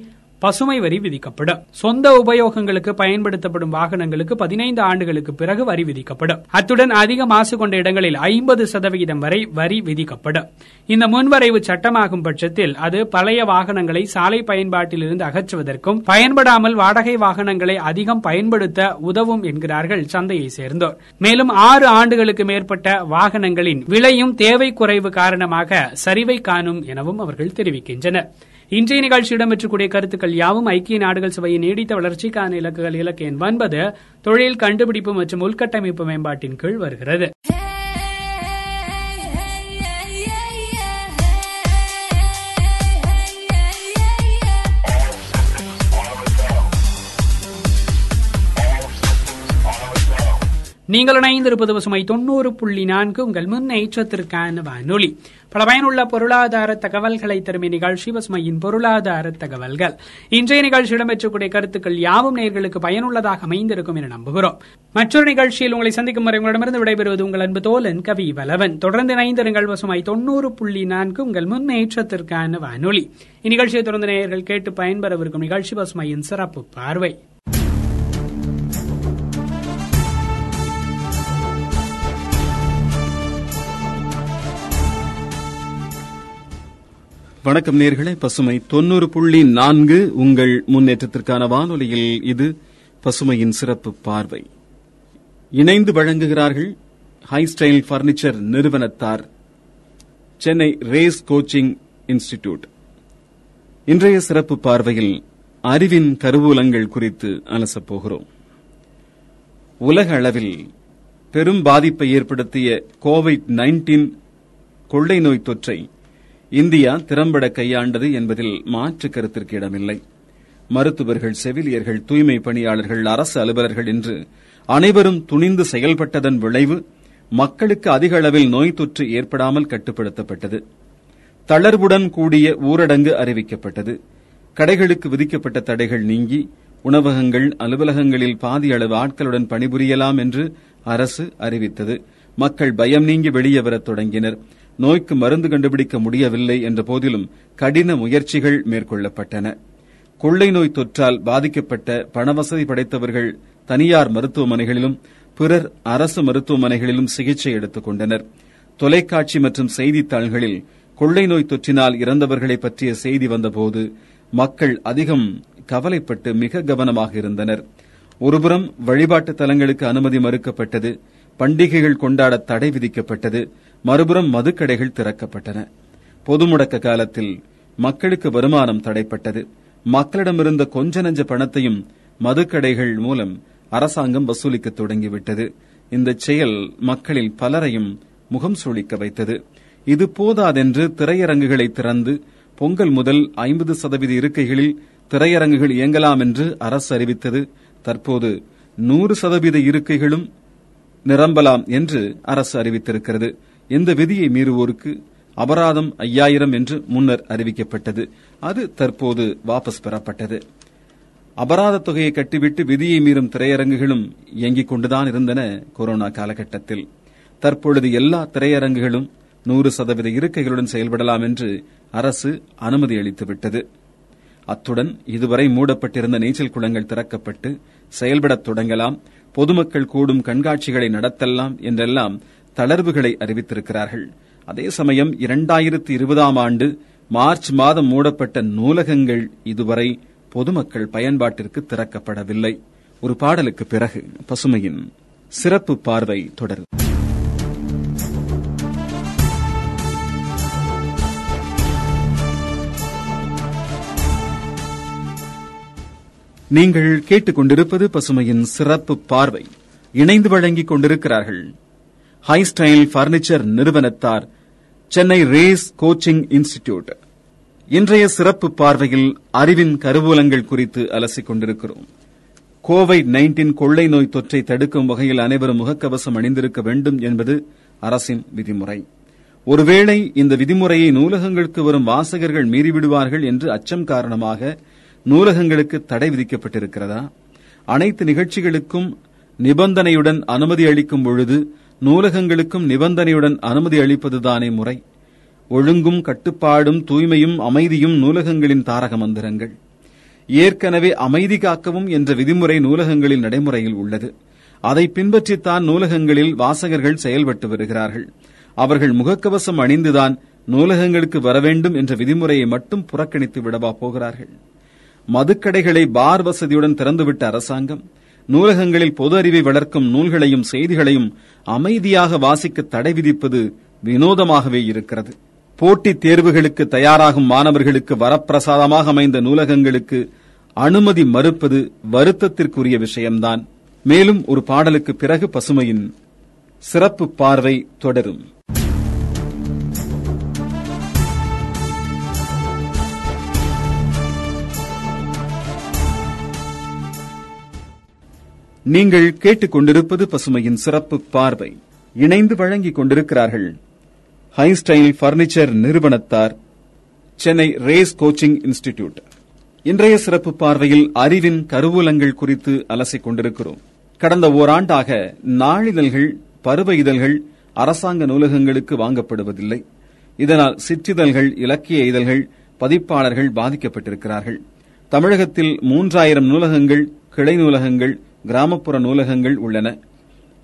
பசுமை வரி விதிக்கப்படும். சொந்த உபயோகங்களுக்கு பயன்படுத்தப்படும் வாகனங்களுக்கு பதினைந்து ஆண்டுகளுக்கு பிறகு வரி விதிக்கப்படும். அத்துடன் அதிக மாசு கொண்ட இடங்களில் ஐம்பது சதவிகிதம் வரை வரி விதிக்கப்படும். இந்த முன்வரைவு சட்டமாகும் பட்சத்தில் அது பழைய வாகனங்களை சாலை பயன்பாட்டில் இருந்து அகற்றுவதற்கும் பயன்படாமல் வாடகை வாகனங்களை அதிகம் பயன்படுத்த உதவும் என்கிறார்கள் சந்தையை சேர்ந்தோர். மேலும் ஆறு ஆண்டுகளுக்கு மேற்பட்ட வாகனங்களின் விலையும் தேவை குறைவு காரணமாக சரிவை காணும் எனவும் அவர்கள் தெரிவிக்கின்றனர். இன்றைய நிகழ்ச்சி இடம்பெற்றக்கூடிய கருத்துக்கள் யாவும் ஐக்கிய நாடுகள் சபையின் நீடித்த வளர்ச்சிக்கான இலக்குகள் இலக்கு எண் ஒன்பது, தொழில், கண்டுபிடிப்பு மற்றும் உள்கட்டமைப்பு மேம்பாட்டின் கீழ் வருகிறது. நீங்கள் இணைந்திருப்பது பசுமை தொண்ணூறு புள்ளி நான்கு உங்கள் முன்னேற்றத்திற்கான வானொலி. பல பயனுள்ள பொருளாதார தகவல்களை தரும் நிகழ்ச்சி பசுமையின் பொருளாதார தகவல்கள். இன்றைய நிகழ்ச்சி இடம்பெற்றக்கூடிய கருத்துக்கள் யாவும் நேயர்களுக்கு பயனுள்ளதாக அமைந்திருக்கும் என நம்புகிறோம். மற்றொரு நிகழ்ச்சியில் உங்களை சந்திக்கும் வரை உங்களிடமிருந்து விடைபெறுவது உங்கள் அன்பு தோழன் கவி வலவன். தொடர்ந்து இணைந்திருங்கள் பசுமை தொண்ணூறு புள்ளி நான்கு உங்கள் முன்னேற்றத்திற்கான வானொலி. இந்நிகழ்ச்சியை தொடர்ந்து நேயர்கள் கேட்டு பயன்பெறவிருக்கும் நிகழ்ச்சி பசுமையின் சிறப்பு பார்வை. வணக்கம் நேயர்களே, பசுமை தொன்னூறு புள்ளி நான்கு உங்கள் முன்னேற்றத்திற்கான வானொலியில் இது பசுமையின் சிறப்பு பார்வை. இணைந்து வழங்குகிறார்கள் ஹை ஸ்டைல் பர்னிச்சர் நிறுவனத்தார், சென்னை ரேஸ் கோச்சிங் இன்ஸ்டிடியூட். இன்றைய சிறப்பு பார்வையில் அறிவின் கருவூலங்கள் குறித்து அலசப்போகிறோம். உலக அளவில் பெரும் பாதிப்பை ஏற்படுத்திய கோவிட் நைன்டீன் கொள்ளை நோய் தொற்றை இந்தியா திறம்பட கையாண்டது என்பதில் மாற்று கருத்திற்கு இடமில்லை. மருத்துவர்கள், செவிலியர்கள், தூய்மை பணியாளர்கள், அரசு அலுவலர்கள் என்று அனைவரும் துணிந்து செயல்பட்டதன் விளைவு மக்களுக்கு அதிக அளவில் நோய் தொற்று ஏற்படாமல் கட்டுப்படுத்தப்பட்டது. தளர்வுடன் கூடிய ஊரடங்கு அறிவிக்கப்பட்டது. கடைகளுக்கு விதிக்கப்பட்ட தடைகள் நீங்கி உணவகங்கள், அலுவலகங்களில் பாதி அளவு ஆட்களுடன் பணிபுரியலாம் என்று அரசு அறிவித்தது. மக்கள் பயம் நீங்கி வெளியே வரத் தொடங்கினர். நோய்க்கு மருந்து கண்டுபிடிக்க முடியவில்லை என்ற போதிலும் கடின முயற்சிகள் மேற்கொள்ளப்பட்டன. கொள்ளை நோய் தொற்றால் பாதிக்கப்பட்ட பணவசதி படைத்தவர்கள் தனியார் மருத்துவமனைகளிலும் பிறர் அரசு மருத்துவமனைகளிலும் சிகிச்சை எடுத்துக் கொண்டனர். தொலைக்காட்சி மற்றும் செய்தித்தாள்களில் கொள்ளை நோய் தொற்றினால் இறந்தவர்களை பற்றிய செய்தி வந்தபோது மக்கள் அதிகம் கவலைப்பட்டு மிக கவனமாக இருந்தனர். ஒருபுறம் வழிபாட்டு தலங்களுக்கு அனுமதி மறுக்கப்பட்டது, பண்டிகைகள் கொண்டாட தடை விதிக்கப்பட்டது, மறுபுறம் மதுக்கடைகள் திறக்கப்பட்டன. பொது முடக்க காலத்தில் மக்களுக்கு வருமானம் தடைப்பட்டது. மக்களிடமிருந்த கொஞ்ச நஞ்ச பணத்தையும் மதுக்கடைகள் மூலம் அரசாங்கம் வசூலிக்க தொடங்கிவிட்டது. இந்த செயல் மக்களில் பலரையும் முகம் சுளிக்க வைத்தது. இது போதாதென்று திரையரங்குகளை திறந்து பொங்கல் முதல் ஐம்பது சதவீத இருக்கைகளில் திரையரங்குகள் இயங்கலாம் என்று அரசு அறிவித்தது. தற்போது நூறு சதவீத இருக்கைகளும் நிரம்பலாம் என்று அரசு அறிவித்திருக்கிறது. இந்த விதியை மீறுவோருக்கு அபராதம் ஐயாயிரம் என்று முன்னர் அறிவிக்கப்பட்டது. அது தற்போது வாபஸ் பெறப்பட்டது. அபராத தொகையை கட்டிவிட்டு விதியை மீறும் திரையரங்குகளும் இயங்கிக் கொண்டுதான் இருந்தன. கொரோனா காலகட்டத்தில் தற்பொழுது எல்லா திரையரங்குகளும் நூறு சதவீத இருக்கைகளுடன் செயல்படலாம் என்று அரசு அனுமதி அளித்துவிட்டது. அத்துடன் இதுவரை மூடப்பட்டிருந்த நீச்சல் குளங்கள் திறக்கப்பட்டு செயல்படத் தொடங்கலாம், பொதுமக்கள் கூடும் கண்காட்சிகளை நடத்தலாம் என்றெல்லாம் தளர்வுகளை அறிவித்திருக்கிறார்கள். அதே சமயம் இரண்டாயிரத்தி இருபதாம் ஆண்டு மார்ச் மாதம் மூடப்பட்ட நூலகங்கள் இதுவரை பொதுமக்கள் பயன்பாட்டிற்கு திறக்கப்படவில்லை. ஒரு பாடலுக்கு பிறகு பசுமையின் சிறப்பு பார்வை தொடரும். நீங்கள் கேட்டுக்கொண்டிருப்பது பசுமையின் சிறப்பு பார்வை. இணைந்து வழங்கிக் கொண்டிருக்கிறார்கள் ஹை ஸ்டைல் பர்னிச்சர் நிறுவனத்தார், சென்னை ரேஸ் கோச்சிங் இன்ஸ்டிடியூட். இன்றைய சிறப்பு பார்வையில் அறிவின் கருவூலங்கள் குறித்து அலசிக் கொண்டிருக்கிறோம். கோவிட் நைன்டீன் கொள்ளை நோய் தொற்றை தடுக்கும் வகையில் அனைவரும் முகக்கவசம் அணிந்திருக்க வேண்டும் என்பது அரசின் விதிமுறை. ஒருவேளை இந்த விதிமுறையை நூலகங்களுக்கு வரும் வாசகர்கள் மீறிவிடுவார்கள் என்று அச்சம் காரணமாக நூலகங்களுக்கு தடை விதிக்கப்பட்டிருக்கிறதா? அனைத்து நிகழ்ச்சிகளுக்கும் நிபந்தனையுடன் அனுமதி அளிக்கும் பொழுது நூலகங்களுக்கும் நிபந்தனையுடன் அனுமதி அளிப்பதுதானே முறை? ஒழுங்கும் கட்டுப்பாடும் தூய்மையும் அமைதியும் நூலகங்களின் தாரக மந்திரங்கள். ஏற்கனவே அமைதி காக்கவும் என்ற விதிமுறை நூலகங்களில் நடைமுறையில் உள்ளது. அதை பின்பற்றித்தான் நூலகங்களில் வாசகர்கள் செயல்பட்டு வருகிறார்கள். அவர்கள் முகக்கவசம் அணிந்துதான் நூலகங்களுக்கு வரவேண்டும் என்ற விதிமுறையை மட்டும் புறக்கணித்து விடவா போகிறார்கள்? மதுக்கடைகளை பார் வசதியுடன் திறந்துவிட்ட அரசாங்கம் நூலகங்களில் பொது அறிவை வளர்க்கும் நூல்களையும் செய்திகளையும் அமைதியாக வாசிக்க தடை விதிப்பது வினோதமாகவே இருக்கிறது. போட்டித் தேர்வுகளுக்கு தயாராகும் மாணவர்களுக்கு வரப்பிரசாதமாக அமைந்த நூலகங்களுக்கு அனுமதி மறுப்பது வருத்தத்திற்குரிய விஷயம்தான். மேலும் ஒரு பாடலுக்கு பிறகு பசுமையின் சிறப்பு பார்வை தொடரும். நீங்கள் கேட்டுக்கொண்டிருப்பது பசுமையின் சிறப்பு பார்வை. இணைந்து வழங்கிக் கொண்டிருக்கிறார்கள் ஹைன்ஸ்டைல் பர்னிச்சர் நிறுவனத்தார், சென்னை ரேஸ் கோச்சிங் இன்ஸ்டிடியூட். இன்றைய சிறப்பு பார்வையில் அறிவின் கருவூலங்கள் குறித்து அலசிக் கொண்டிருக்கிறோம். கடந்த ஓராண்டாக நாளிதழ்கள், பருவ இதழ்கள் அரசாங்க நூலகங்களுக்கு வாங்கப்படுவதில்லை. இதனால் சிற்றிதழ்கள், இலக்கிய இதழ்கள் பதிப்பாளர்கள் பாதிக்கப்பட்டிருக்கிறார்கள். தமிழகத்தில் மூன்றாயிரம் நூலகங்கள், கிளை நூலகங்கள், கிராமப்புற நூலகங்கள் உள்ளன.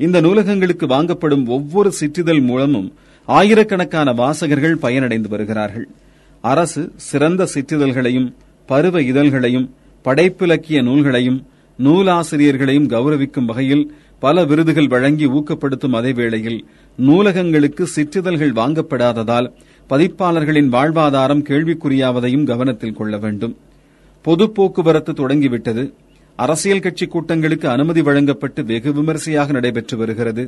இந்த நூலகங்களுக்கு வாங்கப்படும் ஒவ்வொரு சிற்றிதழ் மூலமும் ஆயிரக்கணக்கான வாசகர்கள் பயனடைந்து வருகிறார்கள். அரசு சிறந்த சிற்றிதழ்களையும் பருவ இதழ்களையும் படைப்பிலக்கிய நூல்களையும் நூலாசிரியர்களையும் கௌரவிக்கும் வகையில் பல விருதுகள் வழங்கி ஊக்கப்படுத்தும் அதேவேளையில் நூலகங்களுக்கு சிற்றிதழ்கள் வாங்கப்படாததால் பதிப்பாளர்களின் வாழ்வாதாரம் கேள்விக்குறியாவதையும் கவனத்தில் கொள்ள வேண்டும். பொது போக்குவரத்து தொடங்கிவிட்டது. அரசியல் கட்சி கூட்டங்களுக்கு அனுமதி வழங்கப்பட்டு வெகு விமரிசையாக நடைபெற்று வருகிறது.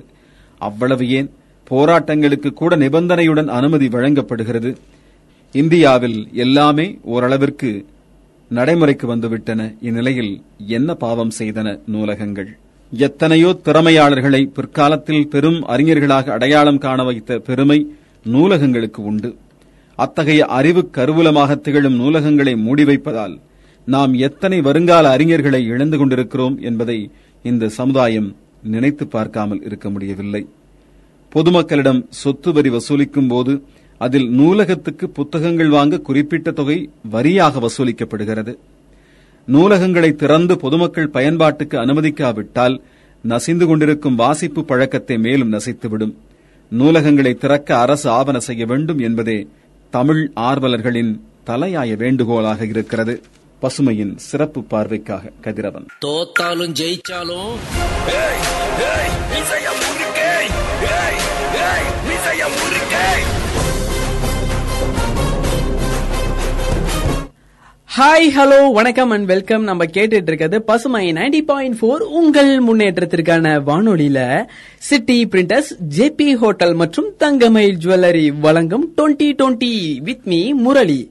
அவ்வளவு ஏன், போராட்டங்களுக்கு கூட நிபந்தனையுடன் அனுமதி வழங்கப்படுகிறது. இந்தியாவில் எல்லாமே ஓரளவிற்கு நடைமுறைக்கு வந்துவிட்டன. இந்நிலையில் என்ன பாவம் செய்தன நூலகங்கள்? எத்தனையோ திறமையாளர்களை பிற்காலத்தில் பெரும் அறிஞர்களாக அடையாளம் காண வைத்த பெருமை நூலகங்களுக்கு உண்டு. அத்தகைய அறிவு கருவூலமாக திகழும் நூலகங்களை மூடி வைப்பதால் நாம் எத்தனை வருங்கால அறிஞர்களை இழந்து கொண்டிருக்கிறோம் என்பதை இந்த சமுதாயம் நினைத்து பார்க்காமல் இருக்க முடியவில்லை. பொதுமக்களிடம் சொத்து வரி வசூலிக்கும் போது அதில் நூலகத்துக்கு புத்தகங்கள் வாங்க குறிப்பிட்ட தொகை வரியாக வசூலிக்கப்படுகிறது. நூலகங்களை திறந்து பொதுமக்கள் பயன்பாட்டுக்கு அனுமதிக்காவிட்டால் நசிந்து கொண்டிருக்கும் வாசிப்பு பழக்கத்தை மேலும் நசித்துவிடும். நூலகங்களை திறக்க அரசு ஆவண செய்ய வேண்டும் என்பதே தமிழ் ஆர்வலர்களின் தலையாய வேண்டுகோளாக இருக்கிறது. பசுமையின் சிறப்பு பார்வைக்காக கதிரவன். தோத்தாலும் ஜெயிச்சாலும் ஹாய், ஹலோ, வணக்கம் அண்ட் வெல்கம். நம்ம கேட்டுட்டு இருக்கிறது பசுமை நைன்டி பாயிண்ட் போர் உங்கள் முன்னேற்றத்திற்கான வானொலியில. சிட்டி பிரிண்டர்ஸ், ஜேபி ஹோட்டல் மற்றும் தங்கமயில் ஜுவல்லரி வழங்கும் twenty twenty with me Murali.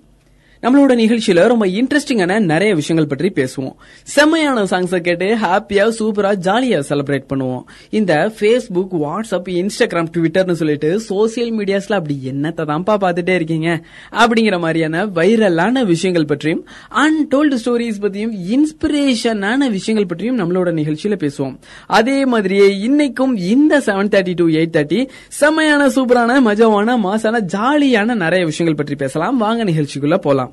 நம்மளோட நிகழ்ச்சியில ரொம்ப இன்ட்ரெஸ்டிங்கான நிறைய விஷயங்கள் பற்றி பேசுவோம். செம்மையான சாங்ஸை கேட்டு ஹாப்பியா, சூப்பரா, ஜாலியா செலிப்ரேட் பண்ணுவோம். இந்த ஃபேஸ்புக், வாட்ஸ்அப், இன்ஸ்டாகிராம், ட்விட்டர்னு சொல்லிட்டு சோசியல் மீடியாஸ்ல அப்படி என்னத்தான்ப்பா பாத்துட்டே இருக்கீங்க அப்படிங்கிற மாதிரியான வைரலான விஷயங்கள் பற்றியும் அன்டோல்டு ஸ்டோரிஸ் பத்தியும் இன்ஸ்பிரேஷனான விஷயங்கள் பற்றியும் நம்மளோட நிகழ்ச்சியில பேசுவோம். அதே மாதிரியே இன்னைக்கும் இந்த seven thirty to eight thirty செம்மையான, சூப்பரான, மஜாவான, மாசான, ஜாலியான நிறைய விஷயங்கள் பற்றி பேசலாம். வாங்க நிகழ்ச்சிக்குள்ள போலாம்.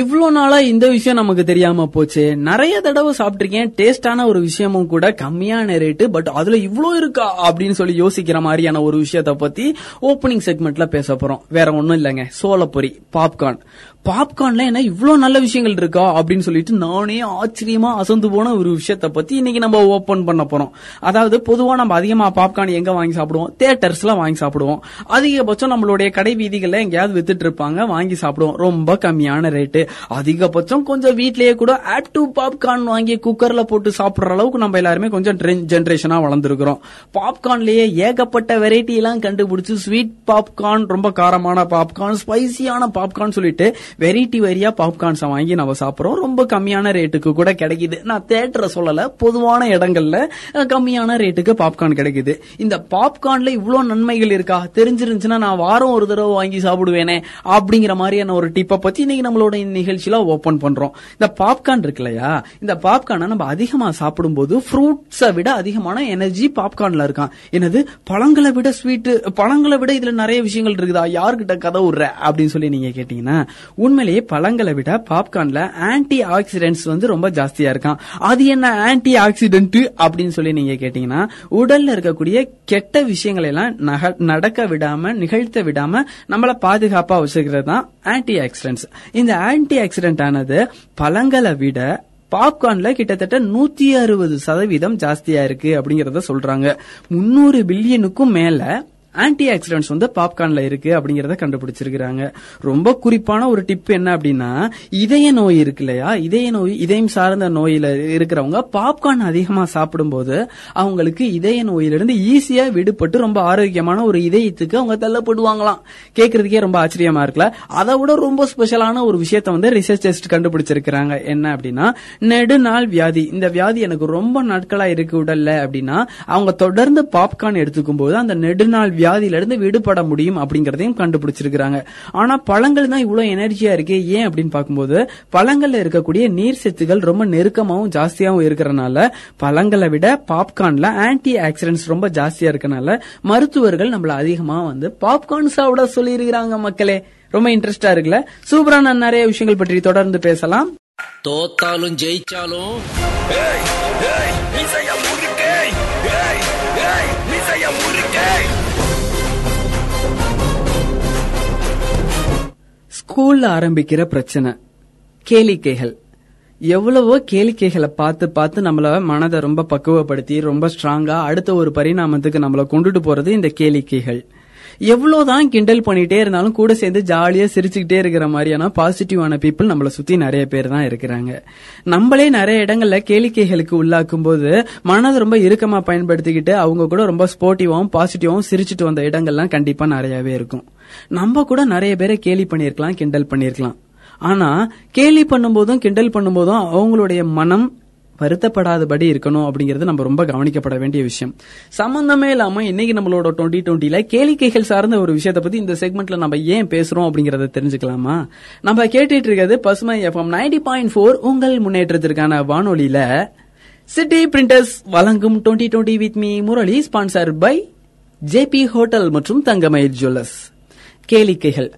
இவ்வளவு நாளா இந்த விஷயம் நமக்கு தெரியாம போச்சு. நிறைய தடவை சாப்பிட்டிருக்கேன். டேஸ்டான ஒரு விஷயமும் கூட, கம்மியான ரேட்டு, பட் அதுல இவ்ளோ இருக்கா அப்படின்னு சொல்லி யோசிக்கிற மாதிரியான ஒரு விஷயத்த பத்தி ஓப்பனிங் செக்மெண்ட்ல பேச போறோம். வேற ஒண்ணும் இல்லைங்க, சோளப்பொரி, பாப்கார்ன். பாப்கார்ன்ல என்ன இவ்ளோ நல்ல விஷயங்கள் இருக்கா அப்படின்னு சொல்லிட்டு நானே ஆச்சரியமா அசந்து போன ஒரு விஷயத்த பத்தி இன்னைக்கு நம்ம ஓபன் பண்ண போறோம். அதாவது பொதுவா நம்ம அதிகமா பாப்கார்ன் எங்க வாங்கி சாப்பிடுவோம்? தியேட்டர்ஸ்ல வாங்கி சாப்பிடுவோம். அதிகபட்சம் நம்மளுடைய கடை வீதிகள்ல எங்கேயாவது வித்துட்டு இருப்பாங்க, வாங்கி சாப்பிடுவோம். ரொம்ப கம்மியான ரேட்டு. அதிகபட்சம் கொஞ்சம் வீட்லயே கூட ஆட் டூ பாப்கார்ன் வாங்கி குக்கர்ல போட்டு சாப்பிடுற அளவுக்கு நம்ம எல்லாருமே கொஞ்சம் ஜென்ரேஷனா வளர்ந்துருக்கிறோம். பாப்கார்ன்லயே ஏகப்பட்ட வெரைட்டி எல்லாம் கண்டுபிடிச்சு ஸ்வீட் பாப்கார்ன், ரொம்ப காரமான பாப்கார்ன், ஸ்பைசியான பாப்கார்ன் சொல்லிட்டு வெரைட்டி வரியா பாப்கார்ன்ஸ் வாங்கி நம்ம சாப்பிடுறோம். ரொம்ப கம்மியான ரேட்டுக்கு கூட கிடைக்குது. நான் தியேட்டரை சொல்லல, பொதுவான இடங்கள்ல கம்மியான ரேட்டுக்கு பாப்கார்ன் கிடைக்குது. இந்த பாப்கார்ன்ல இவ்ளோ நன்மைகள் இருக்கா தெரிஞ்சிருந்துச்சுன்னா நான் வாரம் ஒரு தடவை வாங்கி சாப்பிடுவேனே அப்படிங்கிற மாதிரியான ஒரு டிப்பை பத்தி இன்னைக்கு நம்மளோட நிகழ்ச்சியில ஓபன் பண்றோம். இந்த பாப்கார்ன் இருக்கு இல்லையா, இந்த பாப்கார்னை நம்ம அதிகமா சாப்பிடும் போது ஃப்ரூட்ஸை விட அதிகமான எனர்ஜி பாப்கார்ன்ல இருக்கான். என்னது, பழங்களை விட ஸ்வீட்டு, பழங்களை விட இதுல நிறைய விஷயங்கள் இருக்குதா, யாருக்கிட்ட கதை விடுற அப்படின்னு சொல்லி நீங்க கேட்டீங்கன்னா, உண்மையிலேயே பழங்களை விட பாப்கார்ன்ல ஆன்டி ஆக்சிடென்ட்ஸ் வந்து ரொம்ப ஜாஸ்தியா இருக்கான். அது என்ன ஆன்டி ஆக்சிடென்ட் அப்படின்னு சொல்லி நீங்க கேட்டீங்கன்னா, உடல்ல இருக்கக்கூடிய கெட்ட விஷயங்களை எல்லாம் நடக்க விடாம, நிகழ்த்த விடாம நம்மள பாதுகாப்பா வச்சுக்கிறது தான் ஆன்டி ஆக்சிடென்ட்ஸ். இந்த ஆன்டி ஆக்சிடென்ட் ஆனது பழங்களை விட பாப்கார்ன்ல கிட்டத்தட்ட நூத்தி அறுபது சதவீதம் ஜாஸ்தியா இருக்கு அப்படிங்கறத சொல்றாங்க. முன்னூறு பில்லியனுக்கும் மேல ஆன்டி ஆக்சிடென்ட்ஸ் வந்து பாப்கார்ன்ல இருக்கு அப்படிங்கறத கண்டுபிடிச்சிருக்காங்க. ரொம்ப குறிப்பான ஒரு டிப் என்ன அப்படின்னா, இதய நோய் இருக்கு இல்லையா, இதய நோய் இதயம் சார்ந்த நோயில இருக்கிறவங்க பாப்கார்ன் அதிகமா சாப்பிடும் போது அவங்களுக்கு இதய நோயிலிருந்து ஈஸியா விடுபட்டு ரொம்ப ஆரோக்கியமான ஒரு இதயத்துக்கு அவங்க தள்ளப்படுவாங்களாம். கேட்கறதுக்கே ரொம்ப ஆச்சரியமா இருக்குல்ல. அதை விட ரொம்ப ஸ்பெஷலான ஒரு விஷயத்தை வந்து ரிசர்ச்சர்ஸ் கண்டுபிடிச்சிருக்காங்க. என்ன அப்படின்னா, நெடுநாள் வியாதி, இந்த வியாதி எனக்கு ரொம்ப நாட்களா இருக்கு உடல்ல அப்படின்னா அவங்க தொடர்ந்து பாப்கார்ன் எடுத்துக்கும் போது அந்த நெடுநாள் வியாதியிலிருந்து விடுபட முடியும் அப்படிங்கறதையும் கண்டுபிடிச்சிருக்காங்க. ஆனா பழங்கள் தான் இவ்வளவு எனர்ஜியா இருக்கு ஏன் அப்படின்னு பார்க்கும்போது, பழங்கள்ல இருக்கக்கூடிய நீர் சத்துக்கள் ரொம்ப நெருக்கமாவும் ஜாஸ்தியாகவும் இருக்கிறனால, பழங்களை விட பாப்கார்ன்ல ஆன்டி ஆக்சிடென்ட்ஸ் ரொம்ப ஜாஸ்தியா இருக்கனால மருத்துவர்கள் நம்மள அதிகமா வந்து பாப்கார்ன் சாப்பிட சொல்லி இருக்கிறாங்க மக்களே. ரொம்ப இன்ட்ரெஸ்டா இருக்குல்ல. சூப்பரா, நான் நிறைய விஷயங்கள் பற்றி தொடர்ந்து பேசலாம். தோத்தாலும் ஜெயிச்சாலும் ஸ்கூல்ல ஆரம்பிக்கிற பிரச்சனை கேளிக்கைகள். எவ்வளவோ கேளிக்கைகளை பார்த்து பார்த்து நம்மள மனதை ரொம்ப பக்குவப்படுத்தி ரொம்ப ஸ்ட்ராங்கா அடுத்த ஒரு பரிணாமத்துக்கு நம்மள கொண்டுட்டு போறது இந்த கேளிக்கைகள். எவ்வளவுதான் கிண்டல் பண்ணிட்டே இருந்தாலும் கூட சேர்ந்து ஜாலியா சிரிச்சுக்கிட்டே இருக்கிற மாதிரியான பாசிட்டிவான பீப்புள் நம்மளை சுத்தி நிறைய பேர் தான் இருக்கிறாங்க. நம்மளே நிறைய இடங்கள்ல கேளிக்கைகளுக்கு உள்ளாக்கும் போது மனதை ரொம்ப இறுக்கமா பயன்படுத்திக்கிட்டு அவங்க கூட ரொம்ப ஸ்போர்ட்டிவாவும் பாசிட்டிவாவும் சிரிச்சுட்டு வந்த இடங்கள்லாம் கண்டிப்பா நிறையவே இருக்கும். நம்ம கூட நிறைய பேரை கேலி பண்ணிருக்கலாம், கிண்டல் பண்ணிருக்கலாம். ஆனா கேலி பண்ணும் போதும் கிண்டல் பண்ணும் போதும் அவங்களுடைய மனம் வருத்தப்படாதபடி இருக்கணும் அப்படிங்கறது நம்ம ரொம்ப கவனிக்கப்பட வேண்டிய விஷயம். சம்பந்தமே இல்லாம இன்னைக்கு நம்மளோட டுவெண்ட்டி டுவெண்ட்டில கேளிக்கைகள் சார்ந்த ஒரு விஷயத்தை பத்தி இந்த செக்மெண்ட்ல நம்ம ஏன் பேசுறோம் அப்படிங்கறத தெரிஞ்சுக்கலாமா? நம்ம கேட்டுட்டு இருக்கிறது பசுமை எஃப்எம் நைன்டி பாயிண்ட் போர் உங்கள் முன்னேற்றத்திற்கான வானொலியில. சிட்டி பிரிண்டர்ஸ் வழங்கும் twenty twenty with me Murali, sponsor by JP hotel மற்றும் தங்கமயில் ஜுவல்லர்ஸ். கேளிக்கைகள்,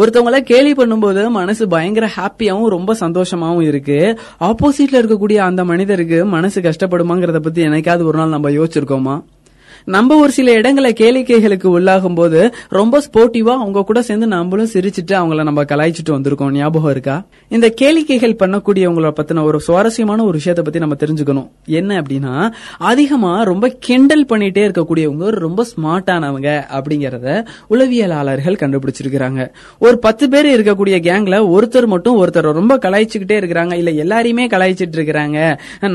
ஒருத்தவங்கள கேலி பண்ணும்போது மனசு பயங்கர ஹாப்பியாவும் ரொம்ப சந்தோஷமாவும் இருக்கு. ஆப்போசிட்ல இருக்கக்கூடிய அந்த மனிதருக்கு மனசு கஷ்டப்படுமாங்கறத பத்தி எனக்காவது ஒரு நாள் நம்ம யோசிச்சிருக்கோமா? நம்ம ஒரு சில இடங்களை கேளிக்கைகளுக்கு உள்ளாகும் போது ரொம்ப ஸ்போர்ட்டிவா அவங்க கூட சேர்ந்து நம்மளும் சிரிச்சுட்டு அவங்கள நம்ம கலாய்ச்சிட்டு வந்திருக்கோம், ஞாபகம் இருக்கா? இந்த கேளிக்கைகள் பண்ணக்கூடியவங்கள பத்தின ஒரு சுவாரஸ்யமான ஒரு விஷயத்தை பத்தி நம்ம தெரிஞ்சுக்கணும். என்ன அப்படின்னா, அதிகமா ரொம்ப கிண்டல் பண்ணிட்டே இருக்கக்கூடியவங்க ரொம்ப ஸ்மார்ட்டானவங்க அப்படிங்கறத உளவியலாளர்கள் கண்டுபிடிச்சிருக்கிறாங்க. ஒரு பத்து பேர் இருக்கக்கூடிய கேங்ல ஒருத்தர் மட்டும் ஒருத்தர் ரொம்ப கலாய்ச்சிக்கிட்டே இருக்கிறாங்க, இல்ல எல்லாரையுமே கலாய்ச்சிட்டு இருக்கிறாங்க,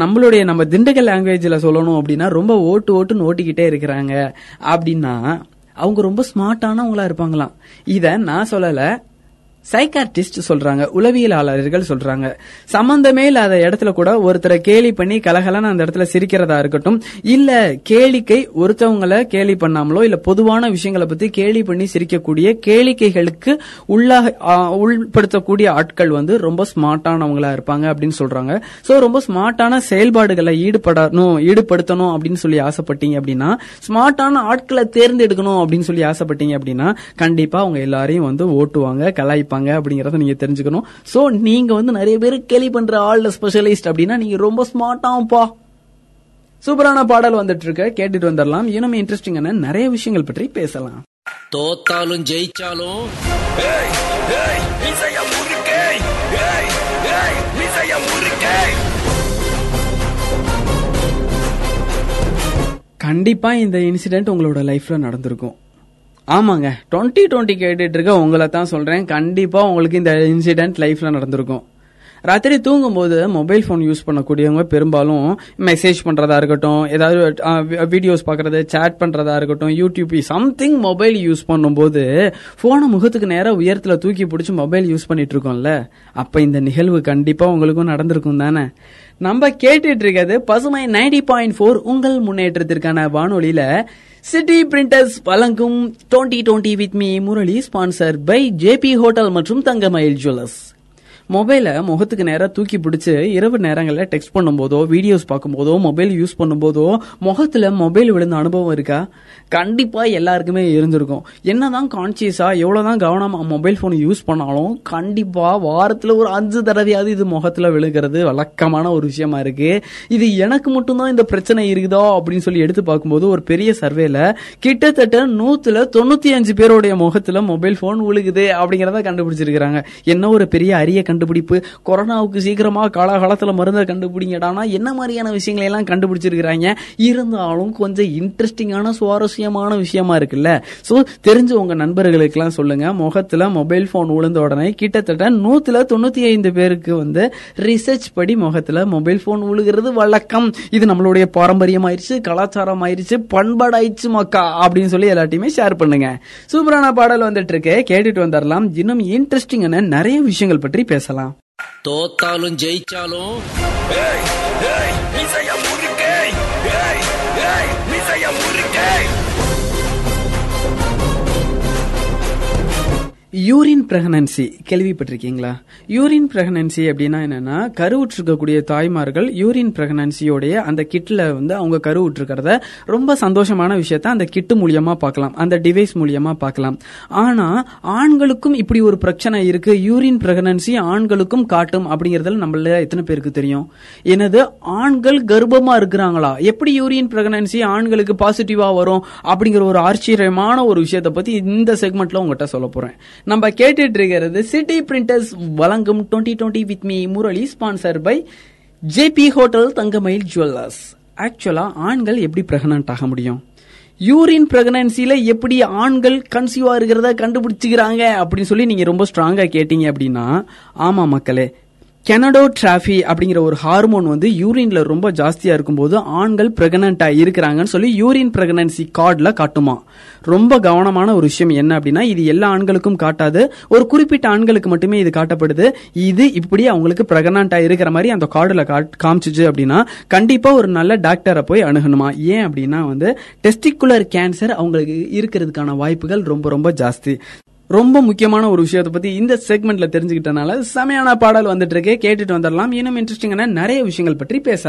நம்மளுடைய நம்ம திண்டுக்கல் லாங்குவேஜ்ல சொல்லணும் அப்படின்னா ரொம்ப ஓட்டு ஓட்டுன்னு ஓட்டிக்கிட்டே இருக்கிறாங்க அப்படின்னா அவங்க ரொம்ப ஸ்மார்ட்டானவங்களா இருப்பாங்களாம். இத நான் சொல்லல, சைக்கார்டிஸ்ட் சொல்றாங்க, உளவியலாளர்கள் சொல்றாங்க. சம்பந்தமே இல்லாத இடத்துல கூட ஒருத்தரை கேலி பண்ணி கலகலன்னு அந்த இடத்துல சிரிக்கிறதா இருக்கட்டும், இல்ல கேளிக்கை ஒருத்தவங்களை கேலி பண்ணாமலோ இல்ல பொதுவான விஷயங்களை பத்தி கேலி பண்ணி சிரிக்கக்கூடிய கேளிக்கைகளுக்கு உள்ள உள்படுத்தக்கூடிய ஆட்கள் வந்து ரொம்ப ஸ்மார்ட்டானவங்களா இருப்பாங்க அப்படின்னு சொல்றாங்க. சோ ரொம்ப ஸ்மார்ட்டான செயல்பாடுகளை ஈடுபடணும் ஈடுபடுத்தணும் அப்படின்னு சொல்லி ஆசைப்பட்டீங்க அப்படின்னா, ஸ்மார்ட்டான ஆட்களை தேர்ந்தெடுக்கணும் அப்படின்னு சொல்லி ஆசைப்பட்டீங்க அப்படின்னா கண்டிப்பா அவங்க எல்லாரையும் வந்து ஓட்டுவாங்க, கலாய்ப்பாங்க அப்படிங்கறத நீங்க தெரிஞ்சுக்கணும். சோ நீங்க வந்து நிறைய பேர் கேலி பண்ற ஆல் ஸ்பெஷலிஸ்ட் அப்படின்னா நீங்க ரொம்ப ஸ்மார்ட்டாம்பா. சூப்பரான பாடல் வந்துட்டு இருக்க, கேட்டுட்டு வந்துடலாம். இன்னும் இன்ட்ரெஸ்டிங்கான நிறைய விஷயங்கள் பற்றி பேசலாம். தோத்தாலும் ஜெயிச்சாலும் கண்டிப்பா இந்த இன்சிடென்ட் உங்களோட லைஃப்ல நடந்திருக்கும். ஆமாங்க, டுவெண்ட்டி டுவெண்ட்டி கேட்டுட்டு இருக்க உங்களை தான் சொல்றேன், கண்டிப்பா உங்களுக்கு இந்த இன்சிடென்ட் லைஃப்ல நடந்திருக்கும். ராத்திரி தூங்கும்போது மொபைல் போன் யூஸ் பண்ணக்கூடியவங்க பெரும்பாலும் மெசேஜ் பண்றதா இருக்கட்டும், ஏதாவது வீடியோஸ் பாக்குறது, சேட் பண்றதா இருக்கட்டும், யூடியூப் சம்திங் மொபைல் யூஸ் பண்ணும்போது போனை முகத்துக்கு நேரம் உயரத்துல தூக்கி பிடிச்சி மொபைல் யூஸ் பண்ணிட்டு இருக்கோம்ல, அப்ப இந்த நிகழ்வு கண்டிப்பா உங்களுக்கும் நடந்திருக்கும் தானே. நம்ம கேட்டுட்டு இருக்கிறது பசுமை நைன்டி பாயிண்ட் போர் உங்கள் முன்னேற்றத்திற்கான வானொலியில. சிட்டி பிரிண்டர்ஸ் வழங்கும் twenty twenty with me Murali, sponsor by JP hotel மற்றும் தங்கமயில் ஜுவல்லர்ஸ். மொபைலை முகத்துக்கு நேரம் தூக்கி பிடிச்சி இரவு நேரங்களில் டெக்ஸ்ட் பண்ணும்போதோ வீடியோஸ் பார்க்கும்போதோ மொபைல் யூஸ் பண்ணும்போதோ முகத்தில் மொபைல் விழுந்த அனுபவம் இருக்கா? கண்டிப்பாக எல்லாருக்குமே இருந்திருக்கும். என்னதான் கான்சியஸாக எவ்வளோதான் கவனமாக மொபைல் ஃபோன் யூஸ் பண்ணாலும் கண்டிப்பாக வாரத்தில் ஒரு அஞ்சு தடவையாவது இது முகத்தில் விழுகிறது வழக்கமான ஒரு விஷயமா இருக்குது. இது எனக்கு மட்டும்தான் இந்த பிரச்சனை இருக்குதோ அப்படின்னு சொல்லி எடுத்து பார்க்கும்போது ஒரு பெரிய சர்வேல கிட்டத்தட்ட நூற்றுல தொண்ணூற்றி அஞ்சு பேருடைய முகத்தில் மொபைல் ஃபோன் விழுகுது அப்படிங்கிறத கண்டுபிடிச்சிருக்கிறாங்க. என்ன ஒரு பெரிய அரிய கண்டு கண்டுபிடிப்பு, கொரோனாவுக்கு சீக்கிரமாக காலகாலத்தில் மருந்தை கண்டுபிடிங்கடானா என்ன மாதிரியான விஷயங்களை எல்லாம் கண்டுபிடிச்சிருக்கிறாங்க. இருந்தாலும் கொஞ்சம் இன்ட்ரெஸ்டிங்கான சுவாரஸ்யமான விஷயமா இருக்குல்ல. ஸோ தெரிஞ்ச உங்க நண்பர்களுக்கெல்லாம் சொல்லுங்க, முகத்தில் மொபைல் போன் விழுந்த உடனே கிட்டத்தட்ட நூத்துல தொண்ணூத்தி ஐந்து பேருக்கு வந்து ரிசர்ச் படி முகத்தில் மொபைல் போன் விழுகிறது வழக்கம். இது நம்மளுடைய பாரம்பரியம் ஆயிடுச்சு, கலாச்சாரம் ஆயிடுச்சு, பண்பாடாயிடுச்சு மக்கா அப்படின்னு சொல்லி எல்லாத்தையுமே ஷேர் பண்ணுங்க. சூப்பரான பாடல் வந்துட்டு இருக்கு, கேட்டுட்டு வந்துடலாம். இன்னும் இன்ட்ரெஸ்டிங்கான நிறைய விஷயங்கள் பற்றி பேசலாம். தோத்தாலும் ஜெயிச்சாலும் யூரின் பிரெக்னன்சி கேள்விப்பட்டிருக்கீங்களா? யூரின் பிரெக்னன்சி அப்படின்னா என்னன்னா, கருவுற்றிருக்கக்கூடிய தாய்மார்கள் யூரின் பிரெக்னன்சியோடைய அந்த கிட்டில் வந்து அவங்க கருவுற்றிருக்கிறத ரொம்ப சந்தோஷமான விஷயத்த அந்த கிட்டு மூலியமா பார்க்கலாம், அந்த டிவைஸ் மூலியமா பார்க்கலாம். ஆனா ஆண்களுக்கும் இப்படி ஒரு பிரச்சனை இருக்கு, யூரின் பிரெக்னன்சி ஆண்களுக்கும் காட்டும் அப்படிங்கறதுல நம்மள எத்தனை பேருக்கு தெரியும்? என்னது, ஆண்கள் கர்ப்பமா இருக்கிறாங்களா, எப்படி யூரின் பிரெக்னன்சி ஆண்களுக்கு பாசிட்டிவா வரும் அப்படிங்கிற ஒரு ஆச்சரியமான ஒரு விஷயத்தை பத்தி இந்த செக்மெண்ட்ல உங்ககிட்ட சொல்ல போறேன். நம்ம கேட்டுட்டு இருக்கிறது சிட்டி பிரிண்டர்ஸ் வழங்கும் twenty twenty with me Murali, sponsor by JP hotel Thangamayil jewellers. ஆக்சுவலா ஆண்கள் எப்படி பிரெக்னன்ட் ஆக முடியும், யூரின் பிரெக்னன்சில எப்படி ஆண்கள் கன்சீவா இருக்கிறத கண்டுபிடிச்சுக்கிறாங்க அப்படின்னு சொல்லி நீங்க ரொம்ப ஸ்ட்ராங்கா கேட்டீங்க அப்படின்னா, ஆமா மக்களே, கெனடோட்ராஃபி அப்படிங்கிற ஒரு ஹார்மோன் வந்து யூரின்ல ரொம்ப ஜாஸ்தியா இருக்கும்போது ஆண்கள் பிரெக்னன்ட்டா இருக்கிறாங்கன்னு சொல்லி யூரின் பிரெக்னன்சி கார்டில் காட்டுமா. ரொம்ப கவனமான ஒரு விஷயம் என்ன அப்படின்னா, இது எல்லா ஆண்களுக்கும் காட்டாது, ஒரு குறிப்பிட்ட ஆண்களுக்கு மட்டுமே இது காட்டப்படுது. இது இப்படி அவங்களுக்கு பிரெக்னன்ட்டா இருக்கிற மாதிரி அந்த கார்டில் காமிச்சிச்சு அப்படின்னா கண்டிப்பா ஒரு நல்ல டாக்டரை போய் அணுகணுமா. ஏன் அப்படின்னா வந்து டெஸ்டிகுலர் கேன்சர் அவங்களுக்கு இருக்கிறதுக்கான வாய்ப்புகள் ரொம்ப ரொம்ப ஜாஸ்தி. ரொம்ப முக்கியமான ஒரு விஷயத்தை பத்தி இந்த செக்மெண்ட்ல தெரிஞ்சுக்கிட்டனால செமையான பாடல் வந்துட்டு இருக்கு, கேட்டுட்டு வந்துடலாம். இன்னும் இன்ட்ரெஸ்டிங்கான நிறைய விஷயங்கள் பற்றி பேசலாம்.